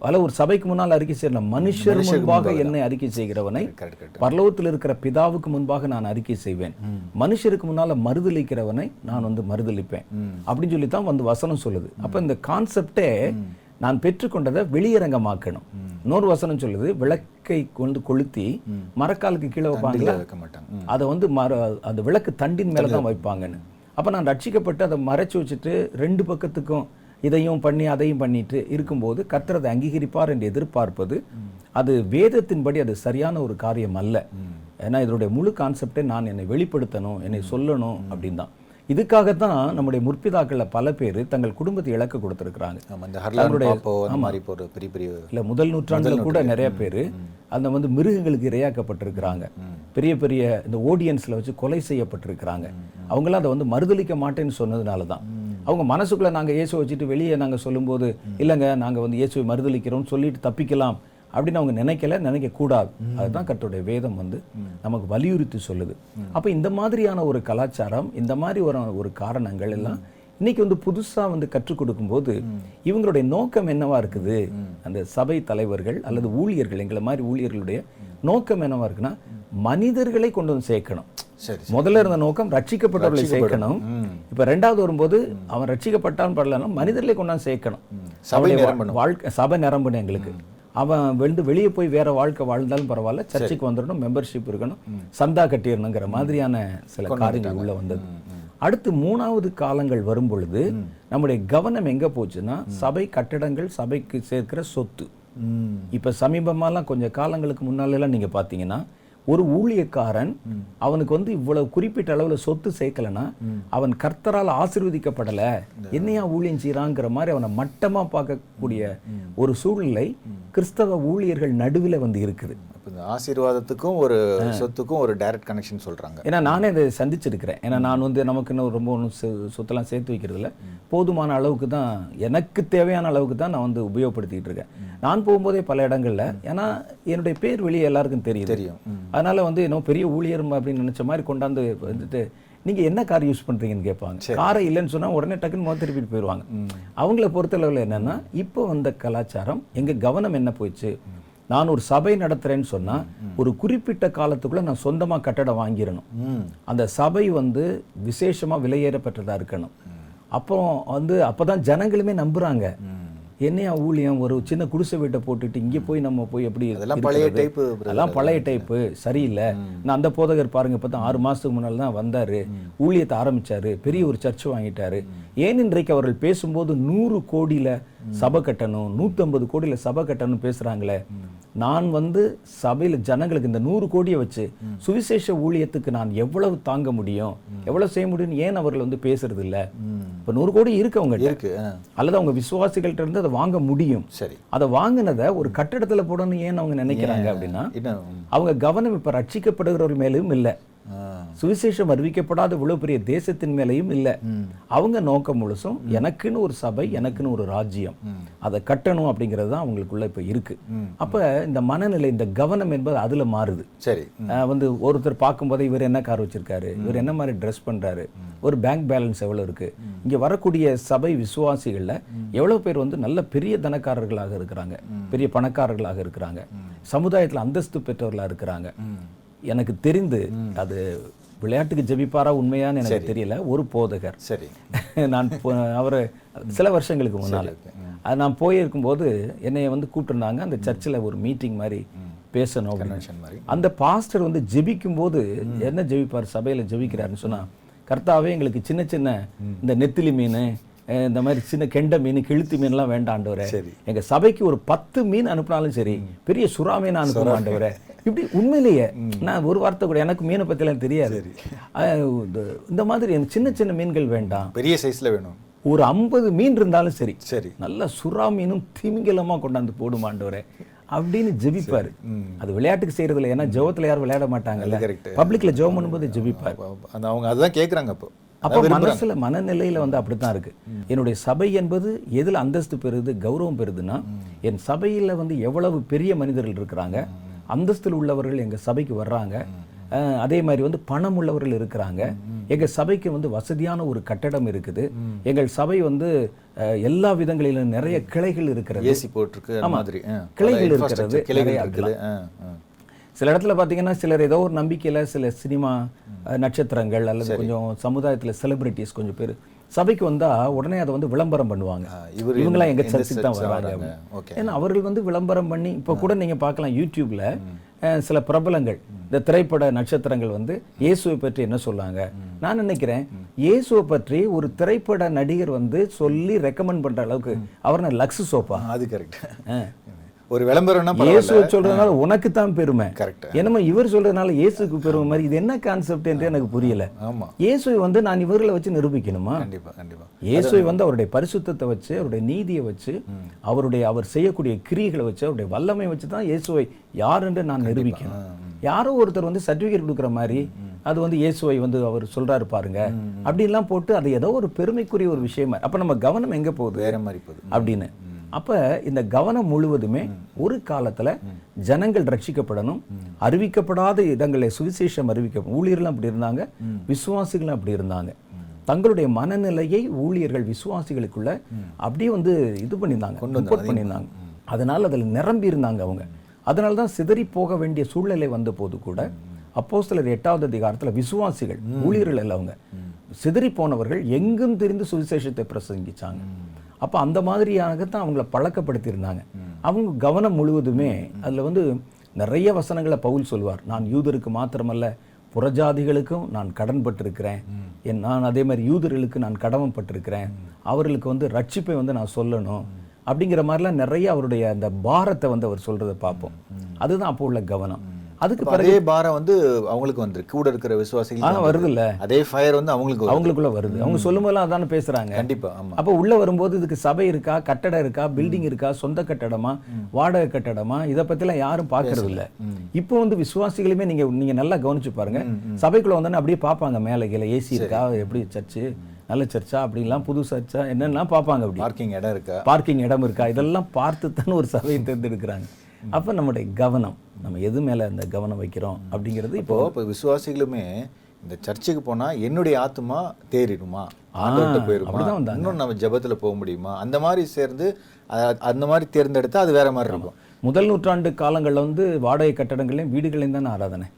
பல ஒரு சபைக்கு முன்னால் அறிக்கை செய்யணும். மனுஷர் முன்பாக என்னை அறிக்கை செய்கிறவனை பரலோகத்தில் இருக்கிற பிதாவுக்கு முன்பாக நான் அறிக்கை செய்வேன், மனுஷருக்கு முன்னால் மறுதளிக்கிறவனை நான் வந்து மறுதளிப்பேன் அப்படின்னு சொல்லி தான் வந்து வசனம் சொல்லுது. அப்போ இந்த கான்செப்டே நான் பெற்றுக்கொண்டதை வெளியரங்கமாக்கணும். இன்னொரு வசனம் சொல்லுது, விளக்கை கொண்டு கொளுத்தி மரக்காலுக்கு கீழே வைப்பாங்களா, அதை வந்து அந்த விளக்கு தண்டின் மேலே தான் வைப்பாங்கன்னு. அப்போ நான் ரட்சிக்கப்பட்டு அதை மறைச்சி வச்சுட்டு ரெண்டு பக்கத்துக்கும் இதையும் பண்ணி அதையும் பண்ணிட்டு இருக்கும்போது கர்த்தர் அதை அங்கீகரிப்பார் என்று எதிர்பார்ப்பது அது வேதத்தின்படி அது சரியான ஒரு காரியம் அல்ல. ஏன்னா இதனுடைய முழு கான்செப்டே நான் என்னை வெளிப்படுத்தணும், என்னை சொல்லணும் அப்படின்னு தான். இதுக்காகத்தான் நம்முடைய முற்பிதாக்களில் பல பேர் தங்கள் குடும்பத்தை இழக்க கொடுத்துருக்குறாங்க. இல்லை, முதல் நூற்றாண்டில் கூட நிறைய பேர் அந்த வந்து மிருகங்களுக்கு இரையாக்கப்பட்டிருக்கிறாங்க, பெரிய பெரிய இந்த ஆடியன்ஸில் வச்சு கொலை செய்யப்பட்டிருக்கிறாங்க. அவங்களாம் அதை வந்து மறுதளிக்க மாட்டேன்னு சொன்னதுனால தான் அவங்க மனசுக்குள்ளே நாங்கள் இயேசுவை வச்சுட்டு வெளியே நாங்கள் சொல்லும்போது இல்லைங்க நாங்கள் வந்து இயேசுவை மறுதளிக்கிறோம்னு சொல்லிட்டு தப்பிக்கலாம் அப்படின்னு அவங்க நினைக்கக்கூடாது. அதுதான் கர்த்தருடைய வேதம் வந்து நமக்கு வலியுறுத்தி சொல்லுது. அப்போ இந்த மாதிரியான ஒரு கலாச்சாரம், இந்த மாதிரி ஒரு காரணங்கள் எல்லாம் இன்னைக்கு வந்து புதுசாக வந்து கற்றுக் கொடுக்கும்போது இவங்களுடைய நோக்கம் என்னவா இருக்குது? அந்த சபை தலைவர்கள் அல்லது ஊழியர்கள், எங்களை மாதிரி ஊழியர்களுடைய நோக்கம் என்னவா இருக்குன்னா மனிதர்களை கொண்டு வந்து சேர்க்கணும். முதல்ல இருந்த நோக்கம் ரட்சிக்கப்பட்டவர்களை சேர்க்கணும். இப்ப ரெண்டாவது வரும்போது அவன் ரட்சிக்கப்பட்டாலும் படலன்னா மனிதர்களை கொண்டாந்து சேர்க்கணும். வாழ்க்கை சபை நிரம்பணும். எங்களுக்கு அவன் வெளியே போய் வேற வாழ்க்கை வாழ்ந்தாலும் பரவாயில்ல, சர்ச்சைக்கு வந்துடணும், மெம்பர்ஷிப் இருக்கணும், சந்தா கட்டிடணுங்கிற மாதிரியான சில காரியங்கள் உள்ள வந்தது. அடுத்து மூணாவது காலங்கள் வரும் பொழுது நம்முடைய கவனம் எங்க போச்சுன்னா சபை கட்டடங்கள், சபைக்கு சேர்க்கிற சொத்து. இப்ப சமீபமாலாம் கொஞ்சம் காலங்களுக்கு முன்னாலெல்லாம் நீங்க பாத்தீங்கன்னா ஒரு ஊழியக்காரன் அவனுக்கு வந்து இவ்வளவு குறிப்பிட்ட அளவுல சொத்து சேர்க்கலன்னா அவன் கர்த்தரால் ஆசீர்வதிக்கப்படலை, என்னையா ஊழியம் செய்யறாங்கிற மாதிரி அவனை மட்டமா பார்க்கக்கூடிய ஒரு சூழ்நிலை கிறிஸ்தவ ஊழியர்கள் நடுவில் வந்து இருக்குது. ஆசீர்வாதத்துக்கும் ஒரு சொத்துக்கும் ஒரு டைரக்ட் கனெக்ஷன் சொல்றாங்க. ஏன்னா நானே அதை சந்திச்சிருக்கிறேன். ஏன்னா நான் வந்து நமக்கு இன்னும் ரொம்ப ஒன்றும் சொத்தெல்லாம் சேர்த்து வைக்கிறதுல போதுமான அளவுக்கு தான், எனக்கு தேவையான அளவுக்கு தான் நான் வந்து உபயோகப்படுத்திக்கிட்டு இருக்கேன். நான் போகும்போதே பல இடங்கள்ல, ஏன்னா என்னுடைய பேர் வெளியே எல்லாருக்கும் தெரியும், அதனால வந்து என்ன பெரிய ஊழியர் அப்படின்னு நினைச்ச மாதிரி கொண்டாந்து வந்துட்டு நீங்க என்ன கார் யூஸ் பண்றீங்கன்னு கேட்பாங்க. காரை இல்லைன்னு சொன்னா உடனே டக்குன்னு முகம் திருப்பிட்டு போயிடுவாங்க. அவங்கள பொறுத்தளவில் என்னன்னா இப்போ வந்த கலாச்சாரம் எங்க கவனம் என்ன போயிடுச்சு, நான் ஒரு சபை நடத்துறேன்னு சொன்னா ஒரு குறிப்பிட்ட காலத்துக்குள்ள நான் சொந்தமா கட்டடம் வாங்கிடணும், அந்த சபை வந்து விசேஷமா விலையேற பெற்றதா இருக்கணும். அப்போ வந்து அப்பதான் ஜனங்களுமே நம்புறாங்க, என்னையா ஊழியம் ஒரு சின்ன குடிசை வீட்டை போட்டுட்டு இங்கே போய் நம்ம போய் எப்படி, அதெல்லாம் பழைய டைப்பு, சரியில்லை. நான் அந்த போதகர் பாருங்க பார்த்தா 6 மாசத்துக்கு முன்னால் தான் வந்தாரு, ஊழியத்தை ஆரம்பிச்சாரு, பெரிய ஒரு சர்ச் வாங்கிட்டாரு. ஏன் இன்றைக்கு அவர்கள் பேசும்போது 100 கோடியில சபை கட்டணும், 150 கோடியில சபை கட்டணும் பேசுறாங்களே, நான் வந்து சபையில ஜனங்களுக்கு இந்த 100 கோடியை வச்சு சுவிசேஷ ஊழியத்துக்கு நான் எவ்வளவு தாங்க முடியும், எவ்வளவு செய்ய முடியும், ஏன் அவர்கள் வந்து பேசுறது இல்லை? இப்ப 100 கோடி இருக்கவங்க அல்லது அவங்க விசுவாசிகள்கிட்ட இருந்து அதை வாங்க முடியும். சரி, அதை வாங்கினதை ஒரு கட்டடத்துல போடணும் ஏன் அவங்க நினைக்கிறாங்க அப்படின்னா அவங்க கவனம் இப்ப ரட்சிக்கப்படுகிறவர் மேலும் இல்லை, சுவிசேஷம் அறிவிக்கப்படாத இவ்வளவு பெரிய தேசத்தின் மேலையும் இல்லை. அவங்க நோக்கம் முழுசும் எனக்குன்னு ஒரு சபை, எனக்குன்னு ஒரு ராஜ்யம், அதை கட்டணும் அப்படிங்கிறது தான் அவங்களுக்குள்ள இப்ப இருக்கு. அப்ப இந்த மனநிலை, இந்த கவனம் என்பது அதுல மாறுது. சரி, வந்து ஒருத்தர் பார்க்கும்போது இவர் என்ன கார் வச்சிருக்காரு, இவர் என்ன மாதிரி ட்ரெஸ் பண்றாரு, ஒரு பேங்க் பேலன்ஸ் எவ்வளவு இருக்கு, இங்க வரக்கூடிய சபை விசுவாசிகள்ல எவ்வளவு பேர் வந்து நல்ல பெரிய தனக்காரர்களாக இருக்கிறாங்க, பெரிய பணக்காரர்களாக இருக்கிறாங்க, சமுதாயத்துல அந்தஸ்து பெற்றவர்களா இருக்கிறாங்க. எனக்கு தெரிந்து அது விளையாட்டுக்கு ஜெபிப்பாரா உண்மையான்னு எனக்கு தெரியல, ஒரு போதகர், சரி நான் அவர் சில வருஷங்களுக்கு முன்னால் அது நான் போயிருக்கும்போது என்னை வந்து கூப்பிட்டுருந்தாங்க அந்த சர்ச்சில் ஒரு மீட்டிங் மாதிரி பேசணும் அப்படின்னு. அந்த பாஸ்டர் வந்து ஜெபிக்கும் போது என்ன ஜெபிப்பார், சபையில் ஜெபிக்கிறாருன்னு சொன்னால் கர்த்தாவே எங்களுக்கு சின்ன சின்ன இந்த நெத்திலி மீன், இந்த மாதிரி சின்ன கெண்ட மீன், கிழுத்து மீன்லாம் வேண்டாண்டவரே, எங்கள் சபைக்கு ஒரு 10 மீன் அனுப்பினாலும் சரி பெரிய சுறா மீன் அனுப்ப மாட்டவரே, இப்படி உண்மையிலேயே நான் ஒரு வார்த்தை கூட எனக்கு மீனை பற்றிலாம் தெரியாது. இந்த மாதிரி எனக்கு சின்ன சின்ன மீன்கள் வேண்டாம், பெரிய சைஸில் வேணும். ஒரு 50 மீன் இருந்தாலும் சரி சரி நல்லா சுறா மீனும் திமிங்கலமாக கொண்டாந்து போடும் ஆண்டவரே அப்படின்னு ஜெபிப்பார். அது விளையாட்டுக்கு செய்யறது இல்லை, ஏன்னா ஜெபத்தில் யாரும் விளையாட மாட்டாங்கல்ல. பப்ளிக்ல ஜெபம் பண்ணும்போது ஜெபிப்பார். அவங்க அதுதான் கேட்குறாங்க. அப்போ அப்போ மனசில் மனநிலையில் வந்து அப்படி தான் இருக்குது. என்னுடைய சபை என்பது எதில் அந்தஸ்து பெறுது கௌரவம் பெறுதுன்னா, என் சபையில் வந்து எவ்வளவு பெரிய மனிதர்கள் இருக்கிறாங்க, அந்தஸ்தில் உள்ளவர்கள் எங்கள் சபைக்கு வர்றாங்க, அதே மாதிரி வந்து பணம் உள்ளவர்கள் இருக்கிறாங்க, எங்கள் சபைக்கு வந்து வசதியான ஒரு கட்டடம் இருக்குது, எங்கள் சபை வந்து எல்லா விதங்களிலும் நிறைய கிளைகள் இருக்கிறது, கிளைகள் இருக்கிறது. சில இடத்துல பார்த்தீங்கன்னா சிலர் ஏதோ ஒரு நம்பிக்கையில் சில சினிமா நட்சத்திரங்கள் அல்லது கொஞ்சம் சமுதாயத்தில் செலிபிரிட்டிஸ் கொஞ்சம் பேர் சபைக்கு வந்தால் உடனே அதை வந்து விளம்பரம் பண்ணுவாங்க, இவங்களாம் எங்கள் சர்ச்சுக்கு தான் வராங்க. ஏன்னா அவர்கள் வந்து விளம்பரம் பண்ணி இப்போ கூட நீங்கள் பார்க்கலாம் யூடியூப்ல சில பிரபலங்கள் இந்த திரைப்பட நட்சத்திரங்கள் வந்து இயேசுவை பற்றி என்ன சொல்லாங்க. நான் நினைக்கிறேன் இயேசுவை பற்றி ஒரு திரைப்பட நடிகர் வந்து சொல்லி ரெக்கமெண்ட் பண்ணுற அளவுக்கு அவர் நான் லக்ஸ் சோப்பா அது கரெக்ட். ஒரு விளம்பரம் இயேசுவை சொல்றதுனால உனக்கு தான் பெருமை கரெக்ட், என்னமோ இவர் சொல்றதுனால இயேசுக்கு பெருமை மாதிரி இது என்ன கான்செப்ட் என்று எனக்கு புரியல. இயேசுவை வந்து நான் இவர்களை வச்சு நிரூபிக்கணுமா? கண்டிப்பா கண்டிப்பா. இயேசுவை வந்து அவருடைய பரிசுத்தத்தை வச்சு, அவருடைய நீதியை வச்சு, அவருடைய அவர் செய்யக்கூடிய கிரியைகளை வச்சு, அவருடைய வல்லமையை வச்சு தான் இயேசுவை யார் என்று நான் நிரூபிக்கணும். யாரோ ஒருத்தர் வந்து சர்டிஃபிகேட் கொடுக்குற மாதிரி அது வந்து இயேசுவை வந்து அவர் சொல்றாரு பாருங்க அப்படின்லாம் போட்டு அது ஏதோ ஒரு பெருமைக்குரிய ஒரு விஷயமா. அப்ப நம்ம கவனம் எங்க போகுது வேற மாதிரி போகுது அப்படின்னு. அப்போ இந்த கவனம் முழுவதுமே ஒரு காலத்தில் ஜனங்கள் ரட்சிக்கப்படணும், அறிவிக்கப்படாத இடங்களில் சுவிசேஷம் அறிவிக்கப்படும். ஊழியர்களும் அப்படி இருந்தாங்க, விசுவாசிகளும் அப்படி இருந்தாங்க. தங்களுடைய மனநிலையை ஊழியர்கள் விசுவாசிகளுக்குள்ள அப்படியே வந்து இது பண்ணியிருந்தாங்க, அதனால் அதில் நிரம்பி இருந்தாங்க அவங்க. அதனால தான் சிதறி போக வேண்டிய சூழ்நிலை வந்த போது கூட அப்போஸ்தலர் 8ஆம் அதிகாரத்தில் விசுவாசிகள் ஊழியர்கள் இல்லை, அவங்க சிதறி போனவர்கள் எங்கும் தெரிந்து சுவிசேஷத்தை பிரசங்கிச்சாங்க. அப்போ அந்த மாதிரியாகத்தான் அவங்கள பழக்கப்படுத்தியிருந்தாங்க. அவங்க கவனம் முழுவதுமே அதில் வந்து நிறைய வசனங்களை பவுல் சொல்வார், நான் யூதருக்கு மாத்திரமல்ல புறஜாதிகளுக்கும் நான் கடன்பட்டிருக்கிறேன், நான் அதே மாதிரி யூதர்களுக்கு நான் கடமைப்பட்டிருக்கிறேன், அவர்களுக்கு வந்து ரட்சிப்பை வந்து நான் சொல்லணும் அப்படிங்கிற மாதிரிலாம் நிறைய அவருடைய அந்த பாரத்தை வந்து அவர் சொல்கிறத பார்ப்போம். அதுதான் அப்போ உள்ள கவனம். அதுக்கு பிறகு பாரம் வந்து அவங்களுக்கு வந்து கூட இருக்கிற விசுவாசிகள் வருது இல்ல, அதே ஃபயர் வந்து அவங்களுக்குள்ள வருது. அவங்க சொல்லும் போதெல்லாம் அதான பேசுறாங்க. கண்டிப்பா. அப்ப உள்ள வரும்போது இதுக்கு சபை இருக்கா, கட்டடம் இருக்கா, பில்டிங் இருக்கா, சொந்த கட்டடமா, வாடகை கட்டடமா, இதை பத்திலாம் யாரும் பாக்குறது இல்ல. இப்போ வந்து விசுவாசிகளுமே நீங்க நல்லா கவனிச்சு பாருங்க, சபைக்குள்ள வந்தோன்னு அப்படியே பாப்பாங்க, மேலே கீழே ஏசி இருக்கா, எப்படி சர்ச்சு நல்ல சர்ச்சா அப்படின்லாம், புது சர்ச்சா என்னன்னா பாப்பாங்க, அப்படி பார்க்கிங் இடம் இருக்கா, இதெல்லாம் பார்த்து தானே ஒரு சபையை தேர்ந்தெடுக்கிறாங்க. அப்போ நம்முடைய கவனம் நம்ம எது மேலே அந்த கவனம் வைக்கிறோம் அப்படிங்கிறது. இப்போ விசுவாசிகளுமே இந்த சர்ச்சுக்கு போனால் என்னுடைய ஆத்மா தேறிடுமா, ஆண்டவர்கிட்ட போயிருமா, இன்னும் நம்ம ஜபத்தில் போக முடியுமா, அந்த மாதிரி சேர்ந்து அந்த மாதிரி தேர்ந்தெடுத்தால் அது வேற மாதிரி இருக்கும். முதல் நூற்றாண்டு காலங்களில் வந்து வாடகை கட்டடங்களையும் வீடுகளையும் தானே ஆராதனை,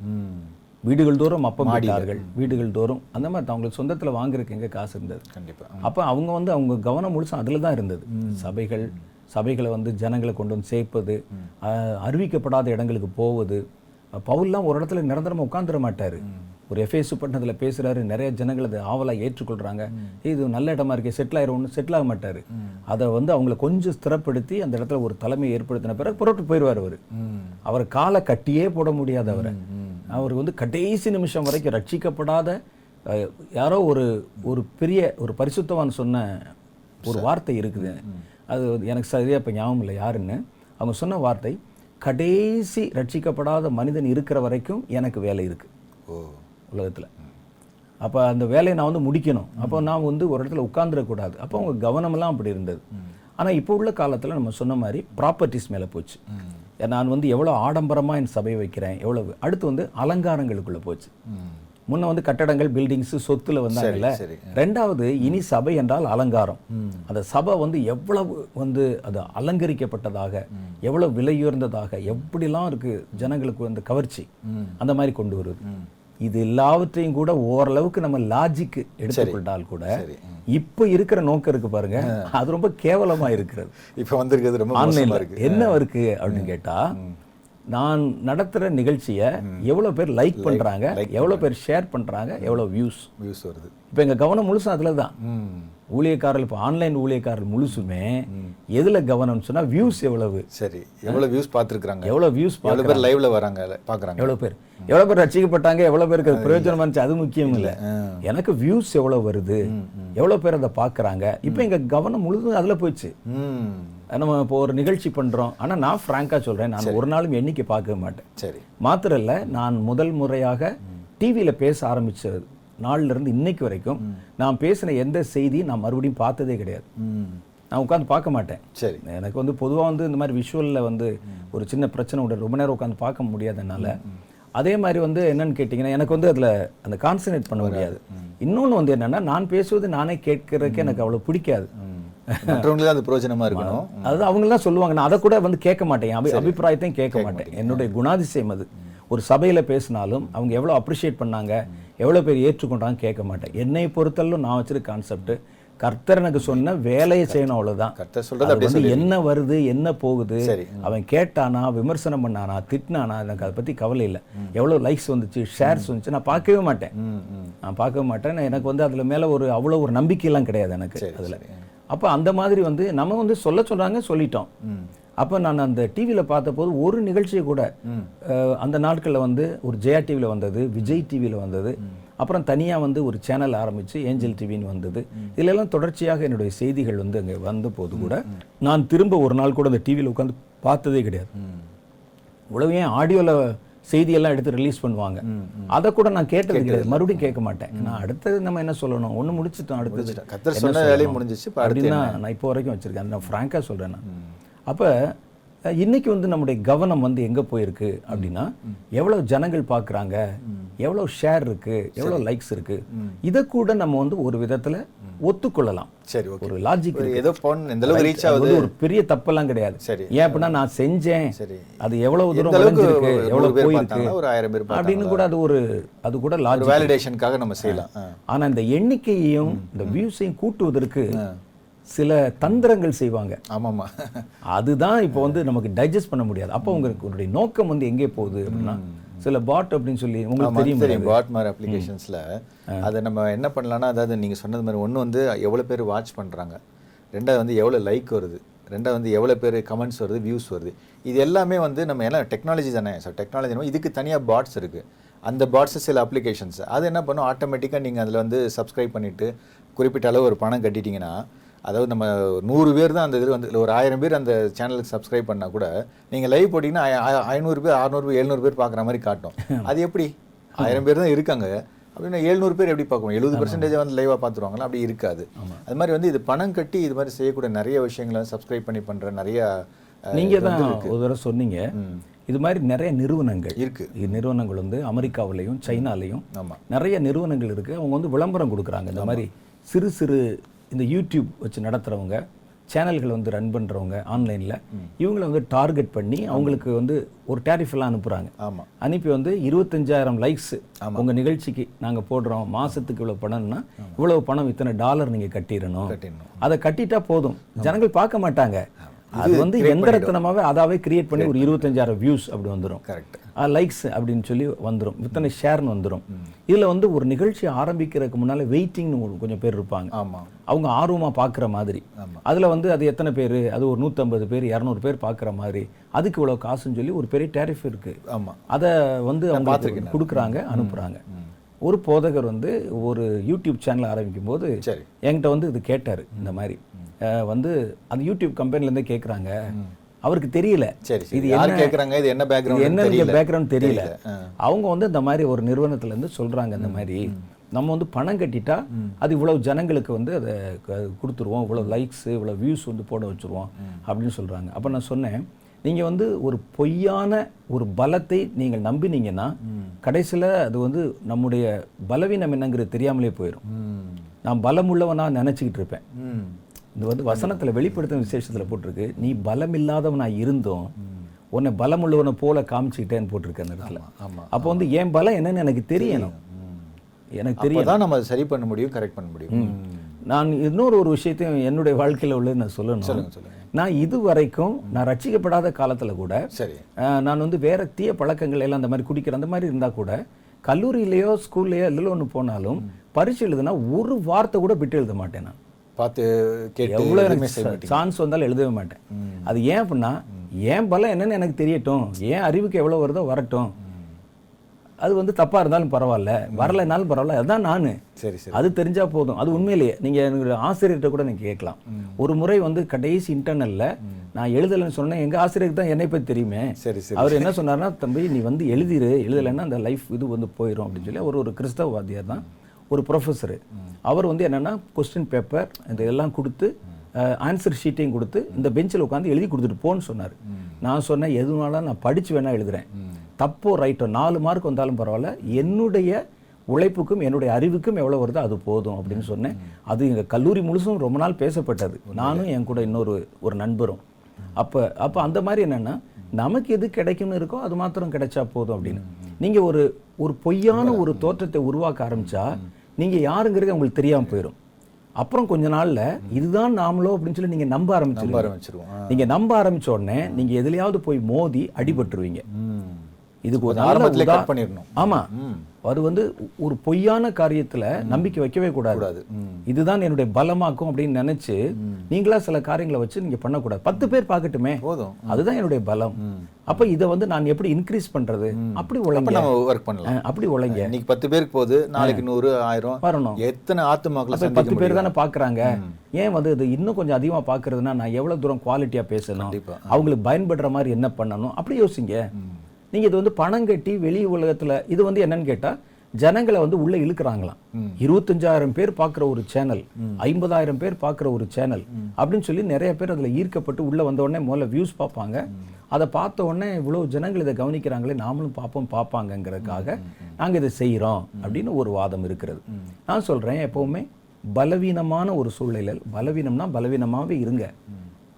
வீடுகள் தோறும் அப்பம் ஆடினார்கள், வீடுகள் தோறும் அந்த மாதிரி அவங்களுக்கு சொந்தத்தில் வாங்குறதுக்கு எங்கே காசு இருந்தது? கண்டிப்பாக. அப்போ அவங்க வந்து அவங்க கவனம் முழுசும் அதில் தான் இருந்தது. சபைகளை வந்து ஜனங்களை கொண்டு வந்து சேர்ப்பது, அறிவிக்கப்படாத இடங்களுக்கு போவது. பவுல்லாம் ஒரு இடத்துல நிரந்தரமாக உட்காந்துட மாட்டார். ஒரு எஃப்ஏசு பட்டணத்தில் பேசுகிறாரு, நிறைய ஜனங்கள் அதை ஆவலாக ஏற்றுக்கொள்கிறாங்க, இது நல்ல இடமா இருக்கே செட்டில் ஆகிடும்னு செட்டில் ஆக மாட்டார். அதை வந்து அவங்களை கொஞ்சம் ஸ்திரப்படுத்தி அந்த இடத்துல ஒரு தலைமையை ஏற்படுத்தின பிறகு புறப்பட்டு போயிடுவார். அவர் காலை கட்டியே போட முடியாது. அவருக்கு வந்து கடைசி நிமிஷம் வரைக்கும் ரட்சிக்கப்படாத யாரோ ஒரு பெரிய ஒரு பரிசுத்தவான் சொன்ன ஒரு வார்த்தை இருக்குது, அது எனக்கு சரியாக இப்போ ஞாபகம் இல்லை யாருன்னு. அவங்க சொன்ன வார்த்தை, கடைசி ரட்சிக்கப்படாத மனிதன் இருக்கிற வரைக்கும் எனக்கு வேலை இருக்குது உலகத்தில், அப்போ அந்த வேலையை நான் வந்து முடிக்கணும், அப்போ நான் வந்து ஒரு இடத்துல உட்காந்துடக்கூடாது. அப்போ அவங்க கவனமெல்லாம் அப்படி இருந்தது. ஆனால் இப்போ உள்ள காலத்தில் நம்ம சொன்ன மாதிரி ப்ராப்பர்ட்டிஸ் மேலே போச்சு. நான் வந்து எவ்வளோ ஆடம்பரமாக என் சபையை வைக்கிறேன், எவ்வளோ அடுத்து வந்து அலங்காரங்களுக்குள்ளே போச்சு. முன்ன வந்து கட்டடங்கள் பில்டிங்ஸ் சொத்துல வந்தாங்கல்ல. ரெண்டாவது இனி சபை என்றால் அலங்காரம். அந்த சபை வந்து எவ்வளவு வந்து அது அலங்கரிக்கப்பட்டதாக, எவ்வளவு விலையுயர்ந்ததாக, எப்படிலாம் இருக்கு ஜனங்களுக்கு அந்த கவர்ச்சி அந்த மாதிரி கொண்டு வருது. இது எல்லாவற்றையும் கூட ஓரளவுக்கு நம்ம லாஜிக்கு எடுத்துக்கொண்டால் கூட இப்ப இருக்கிற நோக்கம் இருக்கு பாருங்க, அது ரொம்ப கேவலமா இருக்கிறது. இப்ப வந்து என்ன இருக்கு அப்படின்னு கேட்டா, நான் நடத்துகிற நிகழ்ச்சியை எவ்வளோ பேர் லைக் பண்ணுறாங்க, எவ்வளோ பேர் ஷேர் பண்ணுறாங்க, எவ்வளோ வியூஸ் வருது. இப்போ எங்கள் கவனம் முழுசும் அதில் தான். ஊழியக்காரர்கள், இப்போ ஆன்லைன் ஊழியக்காரர்கள் முழுசுமே எதில் கவனம்னு சொன்னால் வியூஸ் எவ்வளவு, சரி எவ்வளோ வியூஸ் பார்த்துருக்குறாங்க, எவ்வளோ வியூஸ் பார்க்குற லைவ்ல வராங்க பார்க்குறாங்க, எவ்வளோ பேர் ரசிக்கப்பட்டாங்க, எவ்வளோ பேருக்கு பிரயோஜனமாக இருந்துச்சு, அது முக்கியம் இல்லை. எனக்கு வியூஸ் எவ்வளோ வருது, எவ்வளோ பேர் அதை பார்க்குறாங்க. இப்போ எங்கள் கவனம் முழுதும் அதில் போயிடுச்சு. நம்ம இப்போ ஒரு நிகழ்ச்சி பண்ணுறோம், ஆனால் நான் ஃப்ராங்காக சொல்கிறேன், நான் ஒரு நாளும் எண்ணிக்கை பார்க்க மாட்டேன். சரி, மாத்திரம் இல்லை, நான் முதல் முறையாக டிவியில் பேச ஆரம்பித்தது நாளிலிருந்து இன்னைக்கு வரைக்கும் நான் பேசின எந்த செய்தியும் நான் மறுபடியும் பார்த்ததே கிடையாது. நான் உட்காந்து பார்க்க மாட்டேன். சரி, எனக்கு பொதுவாக இந்த மாதிரி விஷுவலில் ஒரு சின்ன பிரச்சனை உண்டு, ரொம்ப நேரம் உட்காந்து பார்க்க முடியாதனால. அதே மாதிரி என்னன்னு கேட்டிங்கன்னா எனக்கு அதில் அந்த கான்சன்ட்ரேட் பண்ண முடியாது. இன்னொன்று என்னென்னா, நான் பேசுவது நானே கேட்கறதுக்கு எனக்கு அவ்வளோ பிடிக்காது. மற்றவங்களுக்கு அது பிரயோஜனமாக இருக்கணும், அதாவது அவங்களாம் சொல்லுவாங்க. நான் அதை கூட கேட்க மாட்டேன், அபிப்பிராயத்தையும் கேட்க மாட்டேன். என்னுடைய குணாதிசயம் அது. ஒரு சபையில் பேசினாலும் அவங்க எவ்வளோ அப்ரிஷியேட் பண்ணாங்க, எவ்வளோ பேர் ஏற்றுக்கொண்டாங்க கேட்க மாட்டேன். என்னை பொறுத்தளவு நான் வச்சிருக்க கான்செப்ட், கர்த்தர் எனக்கு சொன்ன வேலையை செய்யணும், அவ்வளோதான். கர்த்தர் சொல்கிறது என்ன வருது, என்ன போகுது, அவன் கேட்டானா, விமர்சனம் பண்ணானா, திட்டினானா, எனக்கு அதை பற்றி கவலை இல்லை. எவ்வளோ லைக்ஸ் வந்துச்சு, ஷேர்ஸ் வந்துச்சு, நான் பார்க்கவே மாட்டேன். எனக்கு அதில் மேலே அவ்வளோ ஒரு நம்பிக்கையெல்லாம் கிடையாது எனக்கு அதில். அப்போ அந்த மாதிரி நம்ம சொல்ல சொல்கிறாங்க, சொல்லிட்டோம். அப்போ நான் அந்த டிவியில் பார்த்தபோது ஒரு நிகழ்ச்சியை கூட அந்த நாட்களில் ஒரு ஜெயா டிவியில் வந்தது, விஜய் டிவியில் வந்தது, அப்புறம் தனியாக ஒரு சேனல் ஆரம்பித்து ஏஞ்சல் டிவின்னு வந்தது. இதிலெல்லாம் தொடர்ச்சியாக என்னுடைய செய்திகள் அங்கே வந்த போது கூட நான் திரும்ப ஒரு நாள் கூட அந்த டிவியில் உட்காந்து பார்த்ததே கிடையாது. உலகமே ஆடியோவில் செய்தியெல்லாம் எடுத்து ரிலீஸ் பண்ணுவாங்க, அதை கூட நான் கேட்டது கிடையாது, மறுபடியும் கேட்க மாட்டேன். நான் அடுத்தது நம்ம என்ன சொல்லணும், ஒன்று முடிச்சுட்டோம், அடுத்தது முடிஞ்சிச்சு அப்படின்னா நான் இப்போ வரைக்கும் வச்சுருக்கேன். நான் ஃப்ராங்காக சொல்கிறேன். அப்போ இன்னைக்கு நம்முடைய கவனம் எங்கே போயிருக்கு அப்படின்னா, எவ்வளோ ஜனங்கள் பார்க்குறாங்க, எவ்வளோ ஷேர் இருக்குது, எவ்வளோ லைக்ஸ் இருக்குது, இதை கூட நம்ம ஒரு விதத்தில் ஒத்துக்கொள்ளலாம். சரி, ஒரு லாஜிக் ஒரு பெரிய தப்பெல்லாம் கிடையாது. ஏன் அப்படின்னா, நான் செஞ்சேன், அது எவ்வளோ தூரம் விளைஞ்சிருக்கு, எவ்வளோ போயிருக்கு அப்படின்னு கூட அது கூட லாஜிக் வேலிடேஷனுக்காக நம்ம செய்யலாம். ஆனால் இந்த எண்ணிக்கையையும் இந்த வியூஸையும் கூட்டுவதற்கு சில தந்திரங்கள் செய்வாங்க. ஆமாம்மா, அதுதான் இப்போ நமக்கு டைஜஸ்ட் பண்ண முடியாது. அப்போ உங்களுக்கு நோக்கம் எங்கே போகுது அப்படின்னா, சில பாட் அப்படின்னு சொல்லி உங்களுக்கு தெரியும், பாட் மாதிரி அப்ளிகேஷன்ஸில் அதை நம்ம என்ன பண்ணலாம்னா, அதாவது நீங்கள் சொன்னது மாதிரி ஒன்று எவ்வளோ பேர் வாட்ச் பண்ணுறாங்க, ரெண்டாவது எவ்வளோ லைக் வருது, ரெண்டாவது எவ்வளோ பேர் கமெண்ட்ஸ் வருது, வியூஸ் வருது, இது எல்லாமே நம்ம ஏன்னா டெக்னாலஜி தானே. ஸோ டெக்னாலஜி இதுக்கு தனியாக பாட்ஸ் இருக்குது, அந்த பாட்ஸு சில அப்ளிகேஷன்ஸ் அது என்ன பண்ணும், ஆட்டோமேட்டிக்காக நீங்கள் அதில் சப்ஸ்கிரைப் பண்ணிவிட்டு குறிப்பிட்ட அளவு ஒரு பணம் கட்டிட்டிங்கன்னா, அதாவது நம்ம 100 பேர் தான் அந்த இது ஒரு 1000 பேர் அந்த சேனலுக்கு சப்ஸ்கிரைப் பண்ணால் கூட நீங்கள் லைவ் போட்டிங்கன்னா 500 பேர் 600 பேர் 700 பேர் பார்க்குற மாதிரி காட்டும். அது எப்படி 1000 பேர் தான் இருக்காங்க அப்படின்னா 700 பேர் எப்படி பார்க்குவோம்? 70% லைவாக பார்த்துருவாங்களா? அப்படி இருக்காது. அது மாதிரி இது பணம் கட்டி இது மாதிரி செய்யக்கூடிய நிறைய விஷயங்களை சப்ஸ்கிரைப் பண்ணி பண்ணுற நிறையா. நீங்கள் தான் ஒரு தடவை சொன்னீங்க, இது மாதிரி நிறைய நிறுவனங்கள் இருக்குது. நிறுவனங்கள் அமெரிக்காவிலையும் சைனாலையும் நிறைய நிறுவனங்கள் இருக்குது. அவங்க விளம்பரம் கொடுக்குறாங்க. இந்த மாதிரி சிறு சிறு இந்த யூடியூப் வச்சு நடத்துகிறவங்க, சேனல்களை ரன் பண்ணுறவங்க ஆன்லைனில், இவங்களை டார்கெட் பண்ணி அவங்களுக்கு ஒரு டேரிஃபெல்லாம் அனுப்புகிறாங்க. ஆமாம், அனுப்பி 25,000 லைக்ஸ் உங்கள் நிகழ்ச்சிக்கு நாங்கள் போடுறோம், மாதத்துக்கு இவ்வளோ பணம்னா இவ்வளோ பணம், இத்தனை டாலர் நீங்கள் கட்டிடணும். அதை கட்டிட்டா போதும், ஜனங்கள் பார்க்க மாட்டாங்க. அது எந்திரத்தனமாகவே அதாவே கிரியேட் பண்ணி ஒரு 25,000 வியூஸ் அப்படி வந்துடும், லைக்ஸ் அப்படின்னு சொல்லி வந்துடும், இத்தனை ஷேர்னு வந்துடும். இதில் ஒரு நிகழ்ச்சி ஆரம்பிக்கிறதுக்கு முன்னால் வெயிட்டிங்னு கொஞ்சம் பேர் இருப்பாங்க. ஆமாம், அவங்க ஆர்வமாக பார்க்குற மாதிரி. அதில் அது எத்தனை பேர், அது ஒரு 150 பேர் 200 பேர் பார்க்குற மாதிரி, அதுக்கு இவ்வளோ காசுன்னு சொல்லி ஒரு பெரிய டேரிஃப் இருக்குது. ஆமாம், அதை அவங்க கொடுக்குறாங்க, அனுப்புகிறாங்க. ஒரு போதகர் ஒரு யூடியூப் சேனல் ஆரம்பிக்கும் போது என்கிட்ட இது கேட்டார். இந்த மாதிரி அந்த யூடியூப் கம்பெனிலேருந்தே கேட்குறாங்க, அவருக்கு தெரியல. சரி, இது யார் கேட்குறாங்க, இது என்ன பேக்ரவுண்ட், என்ன பேக்ரவுண்ட் தெரியல. அவங்க இந்த மாதிரி ஒரு நிறுவனத்துலேருந்து சொல்கிறாங்க, இந்த மாதிரி நம்ம பணம் கட்டிட்டா அது இவ்வளவு ஜனங்களுக்கு அதை கொடுத்துருவோம், இவ்வளோ லைக்ஸ் இவ்வளோ வியூஸ் போட வச்சுருவோம் அப்படின்னு சொல்கிறாங்க. அப்போ நான் சொன்னேன், நீங்கள் ஒரு பொய்யான ஒரு பலத்தை நீங்கள் நம்பினீங்கன்னா கடைசியில் அது நம்முடைய பலவீனம் என்னங்கிறது தெரியாமலே போயிடும். நான் பலமுள்ளவனா நினச்சிக்கிட்டு இருப்பேன். இது வசனத்தில் வெளிப்படுத்தும் விசேஷத்தில் போட்டிருக்கு, நீ பலம் இல்லாதவனா இருந்தோம் உன்னை பலம் உள்ளவனை போல காமிச்சுக்கிட்டேன்னு போட்டிருக்கேன் அந்த இடத்துல. அப்போ என் பலம் என்னன்னு எனக்கு தெரியணும், எனக்கு தெரியும், நம்ம சரி பண்ண முடியும், கரெக்ட் பண்ண முடியும். நான் இன்னொரு ஒரு விஷயத்தையும் என்னுடைய வாழ்க்கையில் உள்ளது நான் சொல்லணும். நான் இது வரைக்கும் நான் ரட்சிக்கப்படாத காலத்தில் கூட சரி நான் வந்து வேற தீய பழக்கங்கள் எல்லாம் அந்த மாதிரி குடிக்கிற அந்த மாதிரி இருந்தால் கூட கல்லூரியிலையோ ஸ்கூல்லையோ எல்லாம் ஒன்று போனாலும் பரிசு எழுதுனா ஒரு வார்த்தை கூட விட்டு எழுத மாட்டேன். நான் பார்த்து எவ்வளோ சான்ஸ் வந்தாலும் எழுதவே மாட்டேன். அது ஏன் அப்படின்னா ஏன் பலம் என்னன்னு எனக்கு தெரியட்டும், ஏன் அறிவுக்கு எவ்வளோ வருதோ வரட்டும், அது வந்து தப்பாக இருந்தாலும் பரவாயில்ல, வரலைனாலும் பரவாயில்ல, அதுதான் நான் சரி சரி அது தெரிஞ்சால் போதும். அது உண்மையிலேயே நீங்கள் என்னோட ஆசிரியர்கிட்ட கூட நீங்கள் கேட்கலாம். ஒரு முறை வந்து கடைசி இன்டர்னலில் நான் எழுதலைன்னு சொன்னேன். எங்கள் ஆசிரியருக்கு தான் என்னை பற்றி தெரியுமே. சரி சரி அவர் என்ன சொன்னார்னா, தம்பி நீ வந்து எழுதிரு, எழுதலைன்னா அந்த லைஃப் இது வந்து போயிடும் அப்படின்னு சொல்லி ஒரு கிறிஸ்தவவாதியார் தான், ஒரு ப்ரொஃபஸரு. அவர் வந்து என்னென்னா கொஸ்டின் பேப்பர் இந்த எல்லாம் கொடுத்து ஆன்சர் ஷீட்டையும் கொடுத்து இந்த பெஞ்சில் உட்காந்து எழுதி கொடுத்துட்டு போன்னு சொன்னார். நான் சொன்னேன் எதுனாலும் நான் படித்து வேணால் எழுதுகிறேன், தப்போ ரைட்டோ 4 மார்க் வந்தாலும் பரவாயில்ல, என்னுடைய உழைப்புக்கும் என்னுடைய அறிவுக்கும் எவ்வளோ வருதோ அது போதும் அப்படின்னு சொன்னேன். அது எங்கள் கல்லூரி முழுசும் ரொம்ப நாள் பேசப்பட்டது, நானும் என் கூட இன்னொரு நண்பரும். அப்போ அந்த மாதிரி என்னென்னா நமக்கு எது கிடைக்கும்னு இருக்கோ அது மாத்திரம் கிடைச்சா போதும் அப்படின்னு. நீங்கள் ஒரு பொய்யான ஒரு தோற்றத்தை உருவாக்க ஆரம்பித்தா நீங்கள் யாருங்கிறது உங்களுக்கு தெரியாமல் போயிடும். அப்புறம் கொஞ்ச நாளில் இதுதான் நாமளோ அப்படின்னு சொல்லி நீங்கள் நம்ப ஆரம்பிச்சிருவோம். நீங்கள் நம்ப ஆரம்பித்த உடனே நீங்கள் எதுலையாவது போய் மோதி அடிபட்டுருவீங்க. இதுக்கு ஒரு ஆரம்பத்தில் கட் பண்ணிடணும். ஆமாம், அது வந்து ஒரு பொய்யான காரியத்தில் நம்பிக்கை வைக்கவே கூடாது. இதுதான் என்னுடைய பலமாக்கும் அப்படின்னு நினச்சி நீங்களா சில காரியங்களை வச்சு நீங்கள் பண்ணக்கூடாது. 10 பேர் பார்க்கட்டுமே போதும், அதுதான் என்னுடைய பலம். அப்போ இதை வந்து நான் எப்படி இன்க்ரீஸ் பண்ணுறது, அப்படி உழைங்க, ஒர்க் பண்ணலாம், அப்படி உழைங்க. இன்னைக்கு 10 பேருக்கு போகுது, நாளைக்கு 100, 1000 வரணும். எத்தனை ஆத்மாக்கள் 10 பேர் தானே பார்க்குறாங்க, ஏன் வந்து இது இன்னும் கொஞ்சம் அதிகமாக பார்க்குறதுனா நான் எவ்வளோ தூரம் குவாலிட்டியாக பேசணும், அவங்களுக்கு பயன்படுற மாதிரி என்ன பண்ணணும், அப்படி யோசிங்க. நீங்கள் இது வந்து பணம் கட்டி வெளி உலகத்தில் இது வந்து என்னன்னு கேட்டால் ஜனங்களை வந்து உள்ளே இழுக்கிறாங்களாம். 25,000 பேர் பார்க்குற ஒரு சேனல், 50,000 பேர் பார்க்குற ஒரு சேனல் அப்படின்னு சொல்லி நிறைய பேர் அதில் ஈர்க்கப்பட்டு உள்ளே வந்தோடனே முதல்ல வியூஸ் பார்ப்பாங்க. அதை பார்த்த உடனே இவ்வளோ ஜனங்கள் இதை கவனிக்கிறாங்களே நாமளும் பார்ப்பாங்கிறதுக்காக நாங்கள் இதை செய்கிறோம் அப்படின்னு ஒரு வாதம் இருக்கிறது. நான் சொல்கிறேன், எப்போவுமே பலவீனமான ஒரு சூழ்நிலையில், பலவீனம்னா பலவீனமாகவே இருங்க,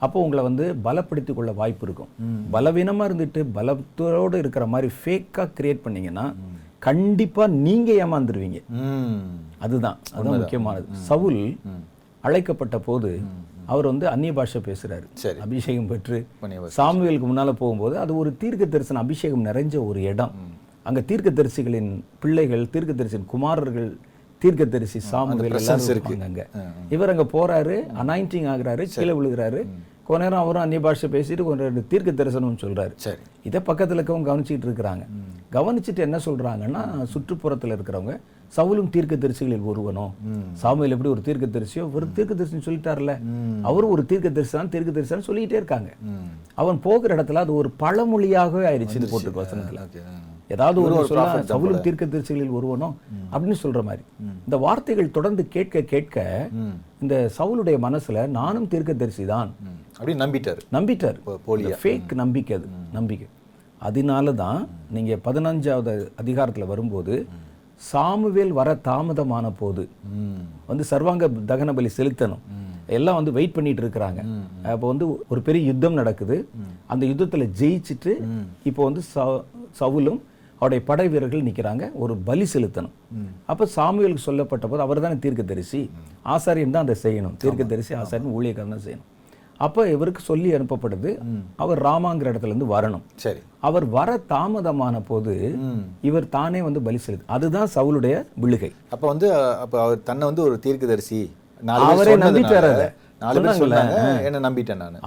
அப்போ உங்களை வந்து பலப்படுத்திக் கொள்ள வாய்ப்பு இருக்கும். பலவீனமாக இருந்துட்டு பலத்தோடு இருக்கிற மாதிரி ஃபேக்காக கிரியேட் பண்ணிங்கன்னா கண்டிப்பாக நீங்கள் ஏமாந்துருவீங்க. அதுதான் முக்கியமானது. சவுல் அழைக்கப்பட்ட போது அவர் வந்து அந்நிய பாஷை பேசுகிறாரு, அபிஷேகம் பெற்று சாமுவேலுக்கு முன்னால் போகும்போது அது ஒரு தீர்க்க தரிசன அபிஷேகம் நிறைஞ்ச ஒரு இடம். அங்கே தீர்க்க தரிசிகளின் பிள்ளைகள், தீர்க்க தரிசின் குமாரர்கள், தீர்க்கதரிசி சாமுவேல் எல்லாரும் இருக்காங்க. அங்கே இவர் அங்கே போகிறாரு, அனாயிண்டிங் ஆகுறாரு, கீழே விழுகிறாரு, கொஞ்ச நேரம் அவரும் அந்நிய பாஷை பேசிட்டு கொஞ்சம் தீர்க்க தரிசனம் சொல்கிறாரு. சரி, இதை பக்கத்தில் இருக்கவங்க கவனிச்சிட்டு இருக்கிறாங்க. கவனிச்சுட்டு என்ன சொல்கிறாங்கன்னா, சுற்றுப்புறத்தில் இருக்கிறவங்க சவுலும் தீர்க்க தரிசிகளில் ஒருவனும், சாமுவேல் எப்படி ஒரு தீர்க்க தரிசியோ ஒரு தீர்க்க தரிசனம் சொல்லிட்டார்ல, அவரும் ஒரு தீர்க்க தரிசனம் சொல்லிக்கிட்டே இருக்காங்க. அவன் போகிற இடத்துல அது ஒரு பழமொழியாகவே ஆயிடுச்சு போட்டு வசனத்தில். ஏதாவது ஒரு சொல்ல சவுலும் தீர்க்க தரிசிகளில் ஒருவனும் அப்படின்னு சொல்ற மாதிரி இந்த வார்த்தைகள் தொடர்ந்து கேட்க கேட்க இந்த சவுலுடைய மனசுல நானும் தீர்க்க தரிசி தான் அப்படின்னு நம்பிட்டார். ஃபேக் நம்பிக்கை, அது நம்பிக்கை. அதனால தான் நீங்க 15ஆவது அதிகாரத்தில் வரும்போது சாமுவேல் வர தாமதமான போது வந்து சர்வாங்க தகன பலி செலுத்தணும், எல்லாம் வந்து வெயிட் பண்ணிட்டு இருக்கிறாங்க. அப்போ வந்து ஒரு பெரிய யுத்தம் நடக்குது. அந்த யுத்தத்தில் ஜெயிச்சுட்டு இப்போ வந்து சவுலும் அவருடைய படை வீரர்கள் நிற்கிறாங்க, ஒரு பலி செலுத்தணும். அப்போ சாமுவேலுக்கு சொல்லப்பட்ட போது அவர் தானே தீர்க்கதரிசி, ஆசாரியன் தான் அதை செய்யணும், தீர்க்கதரிசி ஆசாரியன் ஊழியக்காரன் செய்யணும். அப்போ இவருக்கு சொல்லி அனுப்பப்படுது, அவர் ராமாங்கிற இடத்துல இருந்து வரணும். சரி, அவர் வர தாமதமான போது இவர் தானே வந்து பலி செலுத்த, அதுதான் சவுலுடைய விழுகை. அப்போ வந்து அப்போ அவர் தன்னை வந்து ஒரு தீர்க்கதரிசி அவரே நம்பிட்டார்,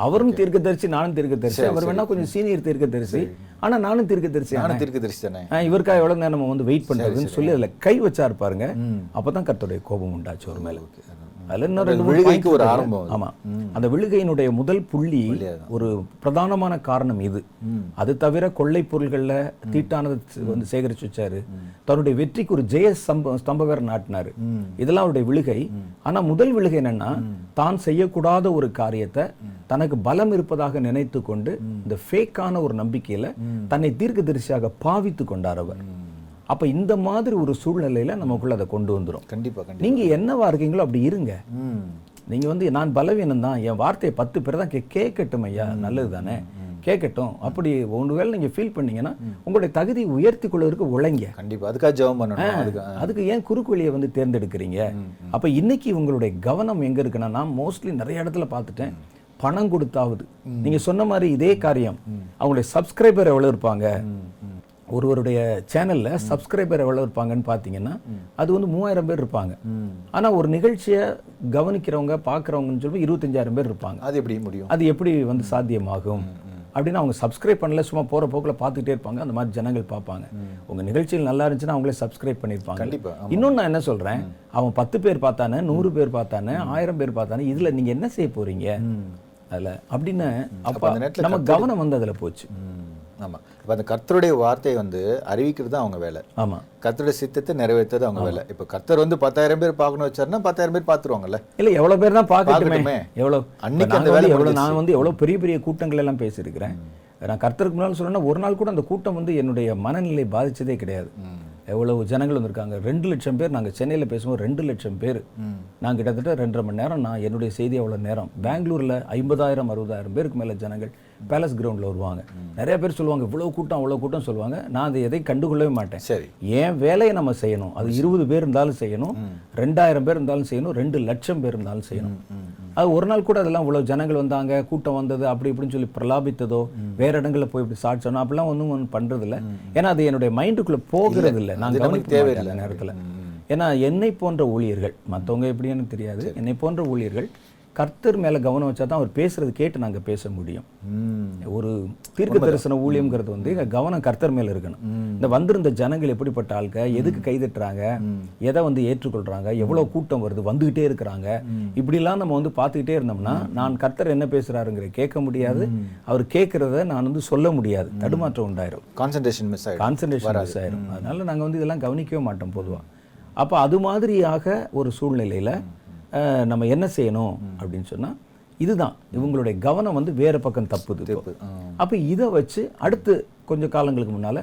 அவரும் தீர்க்கதரிசி நானும் தீர்க்கதரிசி, அவர் வேணா கொஞ்சம் சீனியர் தீர்க்கதரிசி, ஆனா நானும் தீர்க்கதரிசி இவருக்கா எவ்வளவு நேரம் நம்ம வந்து வெயிட் பண்றதுன்னு சொல்லி அதுல கை வச்சா இருப்பாருங்க. அப்பதான் கர்த்தருடைய கோபம் உண்டாச்சு ஒரு மேல. அதுல இன்னொரு ஒரு ஆரம்பம். ஆமா, அந்த விழுகையினுடைய முதல் புள்ளி, ஒரு பிரதானமான காரணம் இது. அது தவிர கொள்ளை பொருள்கள்ல தீட்டானது வந்து சேகரிச்சு வச்சாரு, தன்னுடைய வெற்றிக்கு ஒரு ஜெய ஸ்தம்பகர் நாட்டினாரு, இதெல்லாம் அவருடைய விழுகை. ஆனா முதல் விழுகை என்னன்னா, தான் செய்யக்கூடாத ஒரு காரியத்தை தனக்கு பலம் இருப்பதாக நினைத்து கொண்டு இந்த ஃபேக்கான ஒரு நம்பிக்கையில தன்னை தீர்க்கதரிசியாக பாவித்து கொண்டார் அவர். அப்ப இந்த மாதிரி ஒரு சூழ்நிலையில நமக்குள்ள அதை கொண்டு வந்துடும். கண்டிப்பா நீங்க என்னவா இருக்கீங்களோ அப்படி இருங்க. நீங்க வந்து நான் பலவீனம் தான், என் வார்த்தையை 10 பேர் தான் கேட்கட்டும் ஐயா, நல்லது தானே, கேட்கட்டும். அப்படி ஒன்றுவேளை நீங்கள் ஃபீல் பண்ணீங்கன்னா உங்களுடைய தகுதி உயர்த்தி கொள்வதற்கு உழைங்க. கண்டிப்பாக அதுக்காக ஜெபம் பண்ணணும். அதுக்கு ஏன் குறுக்கு வழியை வந்து தேர்ந்தெடுக்கிறீங்க? அப்போ இன்னைக்கு உங்களுடைய கவனம் எங்கே இருக்குன்னா, நான் மோஸ்ட்லி நிறைய இடத்துல பார்த்துட்டேன், பணம் கொடுத்தாவது. நீங்கள் சொன்ன மாதிரி இதே காரியம், அவங்களுடைய சப்ஸ்கிரைபர் எவ்வளோ இருப்பாங்க, ஒருவருடைய சேனலில் சப்ஸ்கிரைபர் எவ்வளோ இருப்பாங்கன்னு பார்த்தீங்கன்னா அது வந்து 3000 பேர் இருப்பாங்க. ஆனால் ஒரு நிகழ்ச்சியை கவனிக்கிறவங்க பார்க்குறவங்கன்னு சொல்லி 25,000 பேர் இருப்பாங்க. அது எப்படி முடியும்? அது எப்படி வந்து சாத்தியமாகும் அப்படின்னா, அவங்க சப்ஸ்கிரைப் பண்ணல, சும்மா போகிற போக்கில் பார்த்துக்கிட்டே இருப்பாங்க. அந்த மாதிரி ஜனங்கள் பார்ப்பாங்க. உங்கள் நிகழ்ச்சியில் நல்லா இருந்துச்சுன்னா அவங்களே சப்ஸ்கிரைப் பண்ணியிருப்பாங்க. கண்டிப்பாக. இன்னொன்று நான் என்ன சொல்கிறேன், அவன் 10 பேர் பார்த்தானே, 100 பேர் பார்த்தானே, 1000 பேர் பார்த்தானே, இதில் நீங்கள் என்ன செய்ய போகிறீங்க அதில் அப்படின்னு அப்போ நம்ம கவனம் வந்து அதில் போச்சு. ஆமாம். இப்போ அந்த கர்த்தருடைய வார்த்தையை வந்து அறிவிக்கிறது தான் அவங்க வேலை. ஆமாம். கர்த்தருடைய சித்தத்தை நிறைவேற்றது அவங்க வேலை. இப்போ கர்த்தர் வந்து 10,000 பேர் பார்க்கணும் வச்சாருன்னா 10,000 பேர் பார்த்துருவாங்கல்ல? இல்லை, எவ்வளோ பேர் தான் பார்க்கணுமே. எவ்வளோ அன்னைக்கு அந்த வேலை எவ்வளோ? நான் வந்து எவ்வளோ பெரிய பெரிய கூட்டங்கள் எல்லாம் பேசியிருக்கிறேன். நான் கர்த்தருக்கு முன்னாலும் சொன்னேன்னா ஒரு நாள் கூட அந்த கூட்டம் வந்து என்னுடைய மனநிலை பாதித்ததே கிடையாது. எவ்வளவு ஜனங்கள் வந்திருக்காங்க, 2,00,000 பேர். நாங்கள் சென்னையில் பேசும்போது 2,00,000 பேர். நான் கிட்டத்தட்ட 2.5 மணி நேரம் நான் என்னுடைய செய்தி அவ்வளோ நேரம். பெங்களூரில் 50,000 60,000 பேருக்கு மேலே ஜனங்கள் பேலஸ் கிரவுண்டில் வருவாங்க. நிறைய பேர் சொல்லுவாங்க இவ்வளோ கூட்டம் அவ்வளோ கூட்டம் சொல்லுவாங்க. நான் அதை எதையும் கண்டுகொள்ளவே மாட்டேன். சரி, ஏன் வேலையை நம்ம செய்யணும். அது 20 பேர் இருந்தாலும் செய்யணும், 2,000 பேர் இருந்தாலும் செய்யணும், 2,00,000 பேர் இருந்தாலும் செய்யணும். அது ஒரு நாள் கூட அதெல்லாம் இவ்வளோ ஜனங்கள் வந்தாங்க, கூட்டம் வந்தது அப்படி இப்படின்னு சொல்லி பிரலாபித்ததோ, வேறு இடங்களில் போய் இப்படி சாட்சணும் அப்படிலாம் ஒன்றும் ஒன்று பண்ணுறதில்ல. ஏன்னா அது என்னுடைய மைண்டுக்குள்ளே போகிறது இல்லை. நான் கவனிக்க தேவையில்லை நேரத்தில். ஏன்னா என்னை போன்ற ஊழியர்கள், மற்றவங்க எப்படி எனக்கு தெரியாது, என்னை போன்ற ஊழியர்கள் கர்த்தர் மேலே கவனம் வச்சா தான் அவர் பேசுறது கேட்டு நாங்கள் பேச முடியும். ஒரு தீர்க்க தரிசன ஊழியம்ங்கிறது வந்து கவனம் கர்த்தர் மேலே இருக்கணும். இந்த வந்திருந்த ஜனங்கள் எப்படிப்பட்ட ஆளுங்க, எதுக்கு கைதட்டுறாங்க, எதை வந்து ஏற்றுக்கொள்கிறாங்க, எவ்வளோ கூட்டம் வருது, வந்துகிட்டே இருக்கிறாங்க, இப்படிலாம் நம்ம வந்து பார்த்துக்கிட்டே இருந்தோம்னா நான் கர்த்தர் என்ன பேசுகிறாருங்கிற கேட்க முடியாது. அவர் கேட்குறத நான் வந்து சொல்ல முடியாது. தடுமாற்றம் உண்டாயிரும். கான்சன்ட்ரேஷன் மிஸ் ஆயிரும். அதனால நாங்கள் வந்து இதெல்லாம் கவனிக்கவே மாட்டோம் பொதுவாக. அப்போ அது மாதிரியாக ஒரு சூழ்நிலையில் நம்ம என்ன செய்யணும் அப்படின்னு சொன்னால் இதுதான். இவங்களுடைய கவனம் வந்து வேறு பக்கம் தப்புது. அப்போ இதை வச்சு அடுத்து கொஞ்சம் காலங்களுக்கு முன்னால்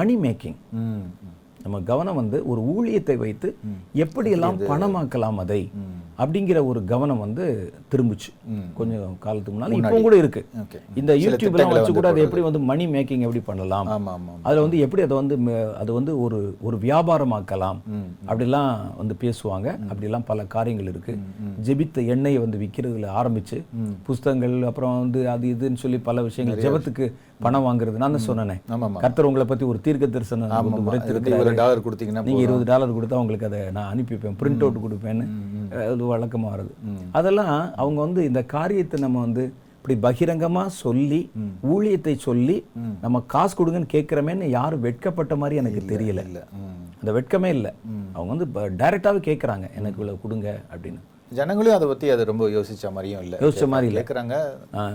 மணி மேக்கிங், நம்ம கவனம் வந்து ஒரு ஊழியத்தை வைத்து எப்படியெல்லாம் பணமாக்கலாம் அதை அப்படிங்கிற ஒரு கவனம் வந்து திரும்பிச்சு கொஞ்சம் காலத்துக்கு முன்னால். இப்போ கூட இருக்கு இந்த யூடியூப்லாம் வச்சு கூட அதை எப்படி வந்து மணி மேக்கிங் எப்படி பண்ணலாம், அதில் வந்து எப்படி அதை வந்து ஒரு ஒரு வியாபாரமாக்கலாம் அப்படிலாம் வந்து பேசுவாங்க. அப்படிலாம் பல காரியங்கள் இருக்கு. ஜெபித்த எண்ணெயை வந்து விற்கிறதுல ஆரம்பிச்சு புஸ்தகங்கள், அப்புறம் வந்து அது இதுன்னு சொல்லி பல விஷயங்கள். ஜெபத்துக்கு பணம் வாங்குறது, நான் தான் சொன்னேன் கர்த்தர் உங்களை பற்றி ஒரு தீர்க்க தரிசனம் நீங்க $20 கொடுத்தா உங்களுக்கு அதை நான் அனுப்பிப்பேன், பிரிண்ட் அவுட் கொடுப்பேன்னு வழக்கமாக வருது. அதெல்லாம் அவங்க வந்து இந்த காரியத்தை நம்ம வந்து இப்படி பகிரங்கமாக சொல்லி ஊழியத்தை சொல்லி நம்ம காசு கொடுங்கன்னு கேட்குறமேன்னு யாரும் வெட்கப்பட்ட மாதிரி எனக்கு தெரியல. அந்த வெட்கமே இல்லை. அவங்க வந்து டைரெக்டாகவே கேட்குறாங்க, எனக்கு இவ்வளோ கொடுங்க அப்படின்னு. ஜனங்களையும் அதை பற்றி அதை ரொம்ப யோசித்த மாதிரியும் இல்லை, யோசித்த மாதிரி கேட்குறாங்க,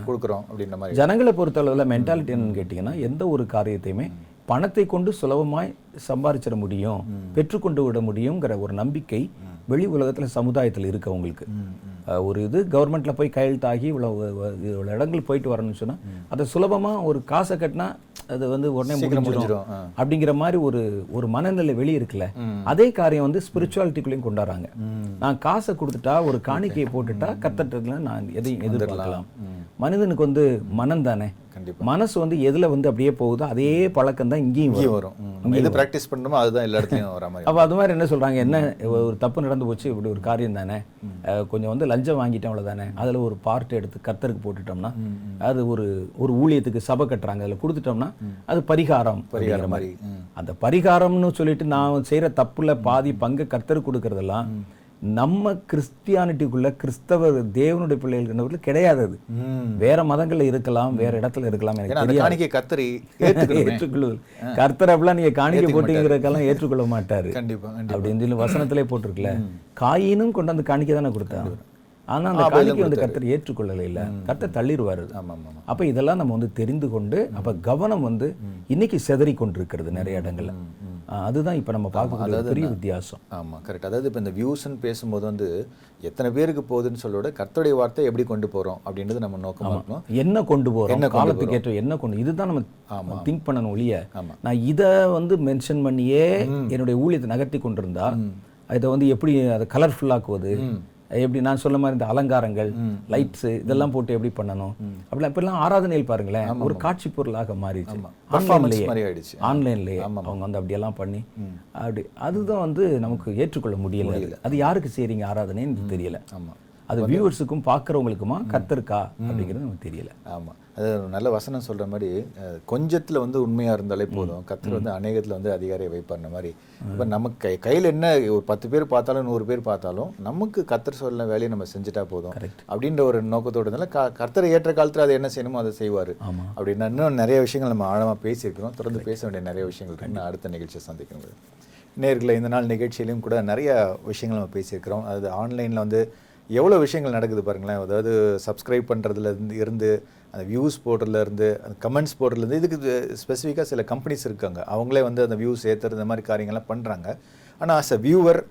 கொடுக்குறோம் அப்படின்ற மாதிரி. ஜனங்களை பொறுத்தளவில் மென்டாலிட்டி என்னன்னு கேட்டிங்கன்னா, எந்த ஒரு காரியத்தையுமே பணத்தை கொண்டு சுலபமாய் சம்பாதிச்சிட முடியும், பெற்றுக்கொண்டு விட முடியுங்கிற ஒரு நம்பிக்கை வெளி உலகத்தில் சமுதாயத்தில் இருக்குது. அவங்களுக்கு ஒரு இது கவர்மெண்ட்டில் போய் கையெழுத்தாகி இவ்வளோ இடங்கள் போயிட்டு வரணும்னு சொன்னால் அதை சுலபமாக ஒரு காசை கட்டினா அது வந்து உடனே முடிஞ்சிடும் அப்படிங்கிற மாதிரி ஒரு ஒரு மனநிலை வெளியே இருக்குல்ல. அதே காரியம் வந்து ஸ்பிரிச்சுவாலிட்டிக்குள்ளேயும் கொண்டாடுறாங்க. நான் காசை கொடுத்துட்டா, ஒரு காணிக்கையை போட்டுட்டா கத்தட்டதுல நான் எதையும் எதிர்பார்க்கலாம். மனிதனுக்கு வந்து மனம் தானே, மனசு வந்து எதுல வந்து அப்படியே போகுதோ அதே பழக்கம் தான் இங்கேயும் வரும். எது பிராக்டிஸ் பண்ணணுமோ அதுதான் எல்லா இடத்துலையும் வர மாதிரி. அப்போ அது மாதிரி என்ன சொல்றாங்க, என்ன ஒரு தப்பு நடந்து போச்சு, இப்படி ஒரு காரியம் தானே, கொஞ்சம் வந்து லஞ்சம் வாங்கிட்டோம் அவ்வளோதானே, அதில் ஒரு பார்ட் எடுத்து கர்த்தருக்கு போட்டுட்டோம்னா அது ஒரு ஒரு ஊழியத்துக்கு சபை கட்டுறாங்க, அதில் கொடுத்துட்டோம்னா அது பரிகாரம் அப்படிங்கிற மாதிரி. அந்த பரிகாரம்னு சொல்லிட்டு நான் செய்யற தப்புல பாதி பங்கு கர்த்தருக்கு கொடுக்கறதெல்லாம் நம்ம கிறிஸ்டியானிட்டிக்குள்ள கிறிஸ்தவர் தேவனுடைய பிள்ளைகள் கிடையாது. அது வேற மதங்கள்ல இருக்கலாம், வேற இடத்துல இருக்கலாம். எனக்கு கர்த்தர் ஏற்றுக்கொள்வது, கர்த்தர் அப்படிலாம் நீங்க காணிக்க போட்டுங்கிறக்கெல்லாம் ஏற்றுக்கொள்ள மாட்டாரு. கண்டிப்பா அப்படின்னு சொல்லி வசனத்திலே போட்டிருக்கல, காயினும் கொண்டு அந்த காணிக்க தானே கொடுத்தாங்க. ஆனா அந்த காணிக்கை வந்து கர்த்தர் ஏற்றுக்கொள்ளலை, இல்ல கர்த்தர் தள்ளிடுவாரு. அப்ப இதெல்லாம் நம்ம வந்து தெரிந்து கொண்டு அப்ப கவனம் வந்து இன்னைக்கு செதறி கொண்டிருக்கிறது நிறைய இடங்கள்ல. அதுதான் இப்போ நம்ம பார்க்கக்கூடிய பெரிய வித்தியாசம். ஆமாம், கரெக்ட். அதாவது இப்போ இந்த வியூஸ்ன்னு பேசும்போது வந்து எத்தனை பேருக்கு போகுதுன்னு சொல்ல விட கர்த்தருடைய வார்த்தை எப்படி கொண்டு போகிறோம் அப்படின்றது நம்ம நோக்கமாக இருக்கணும். என்ன கொண்டு போகிறோம், என்ன காலத்துக்கு ஏற்ற என்ன கொண்டு, இதுதான் நம்ம திங்க் பண்ணணும் ஒழிய. நான் இதை வந்து மென்ஷன் பண்ணியே என்னுடைய ஊழியத்தை நகர்த்தி கொண்டிருந்தா இதை வந்து எப்படி அதை கலர்ஃபுல்லாக்குவது, எப்படி நான் சொல்ல மாதிரி இந்த அலங்காரங்கள், லைட்ஸ் இதெல்லாம் போட்டு எப்படி பண்ணணும் அப்படிலாம் இப்பெல்லாம் ஆராதனையில் பாருங்களேன் ஒரு காட்சி பொருளாக மாறிடுச்சு. ஆன்லைன்லயே அவங்க வந்து அப்படியெல்லாம் பண்ணி அப்படி அதுதான் வந்து நமக்கு ஏற்றுக்கொள்ள முடியல. அது யாருக்கு செய்றீங்க ஆராதனைன்னு தெரியல. அது வியூவர்ஸுக்கும் பார்க்குறவங்களுக்குமா கர்த்தருக்கா அப்படிங்கிறது நமக்கு தெரியல. ஆமாம், அது நல்ல வசனம் சொல்கிற மாதிரி கொஞ்சத்தில் வந்து உண்மையாக இருந்தாலே போதும், கர்த்தர் வந்து அநேகத்தில் வந்து அதிகாரியை வைப்பார்ன மாதிரி. இப்போ நமக்கு கையில் என்ன ஒரு 10 பேர் பார்த்தாலும் 100 பேர் பார்த்தாலும் நமக்கு கர்த்தர் சொல்ல வேலையை நம்ம செஞ்சுட்டா போதும் அப்படின்ற ஒரு நோக்கத்தோடு இருந்தாலும் கர்த்தரை ஏற்ற காலத்தில் அதை என்ன செய்யணுமோ அதை செய்வார் அப்படின்னா இன்னும் நிறைய விஷயங்கள் நம்ம ஆழமாக பேசியிருக்கிறோம். தொடர்ந்து பேச வேண்டிய நிறைய விஷயங்கள் நான் அடுத்த நிகழ்ச்சியை சந்திக்கணும். நேர்களை இந்த நாள் நிகழ்ச்சியிலையும் கூட நிறைய விஷயங்கள் நம்ம பேசியிருக்கிறோம். அது ஆன்லைனில் வந்து எவ்வளோ விஷயங்கள் நடக்குது பாருங்களேன். அதாவது சப்ஸ்கிரைப் பண்ணுறதுலேருந்து இருந்து அந்த வியூஸ் போடுறதுலேருந்து அந்த கமெண்ட்ஸ் போடுறதுலேருந்து இதுக்கு ஸ்பெசிஃபிக்காக சில கம்பெனிஸ் இருக்காங்க, அவங்களே வந்து அந்த வியூஸ் ஏற்றுறது இந்த மாதிரி காரியங்கள்லாம் பண்ணுறாங்க. ஆனால் ஆஸ் அ வியூவர்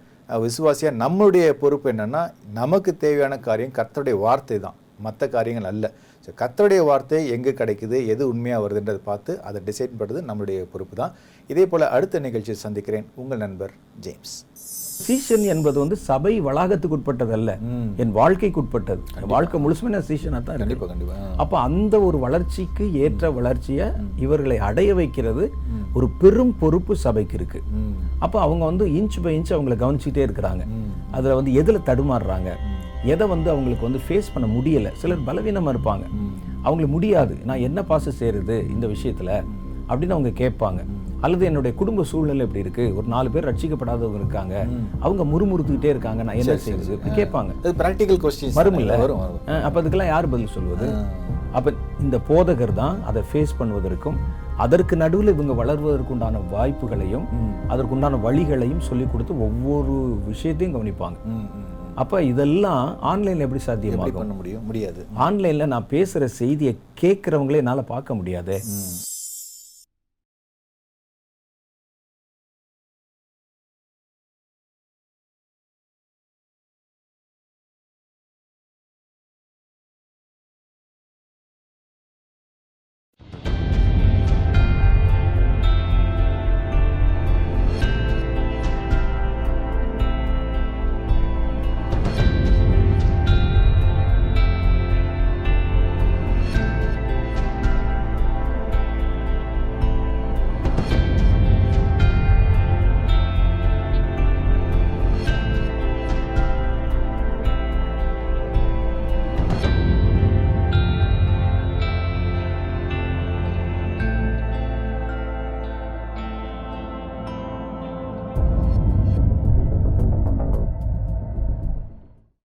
விசுவாசியாக நம்மளுடைய பொறுப்பு என்னென்னா நமக்கு தேவையான காரியம் கர்த்தருடைய வார்த்தை தான், மற்ற காரியங்கள் அல்ல. ஸோ கர்த்தருடைய வார்த்தை எங்கே கிடைக்குது, எது உண்மையாக வருதுன்றதை பார்த்து அதை டிசைட் பண்ணுறது நம்மளுடைய பொறுப்பு தான். இதே போல் அடுத்த நிகழ்ச்சியை சந்திக்கிறேன். உங்கள் நண்பர் ஜேம்ஸ். சீஷன் என்பது வந்து சபை வளாகத்துக்கு உட்பட்டது அல்ல, என் வாழ்க்கைக்கு உட்பட்டது. வாழ்க்கை முழுசுமே நான் சீஷனாக தான் இருக்கேன். அப்போ அந்த ஒரு வளர்ச்சிக்கு ஏற்ற வளர்ச்சியை இவர்களை அடைய வைக்கிறது ஒரு பெரும் பொறுப்பு சபைக்கு இருக்கு. அப்போ அவங்க வந்து இன்ச் பை இன்ச் அவங்களை கவனிச்சுட்டே இருக்கிறாங்க. அதில் வந்து எதில் தடுமாறுறாங்க, எதை வந்து அவங்களுக்கு வந்து ஃபேஸ் பண்ண முடியலை. சிலர் பலவீனமாக இருப்பாங்க, அவங்களுக்கு முடியாது நான் என்ன பாச சேருது இந்த விஷயத்தில் அப்படின்னு அவங்க கேட்பாங்க. அல்லது என்னுடைய குடும்ப சூழ்நிலை எப்படி இருக்கு, ஒரு 4 பேர் ரட்சிக்கப்படாதவங்க இருக்காங்க, அவங்க முறுமுறுத்துக்கிட்டே இருக்காங்க, நான் என்ன செய்யுது கேட்பாங்க. பிராக்டிகல் கொஸ்டின் மறுமில்லை. அப்போ அதுக்கெல்லாம் யார் பதில் சொல்வது? அப்போ இந்த போதகர் தான் அதை ஃபேஸ் பண்ணுவதற்கும் அதற்கு நடுவில் இவங்க வளர்வதற்குண்டான வாய்ப்புகளையும் அதற்குண்டான வழிகளையும் சொல்லிக் கொடுத்து ஒவ்வொரு விஷயத்தையும் கவனிப்பாங்க. அப்போ இதெல்லாம் ஆன்லைனில் எப்படி சாத்தியமாக பண்ண முடியும்? முடியாது. ஆன்லைனில் நான் பேசுகிற செய்தியை கேட்குறவங்களே என்னால் பார்க்க முடியாது.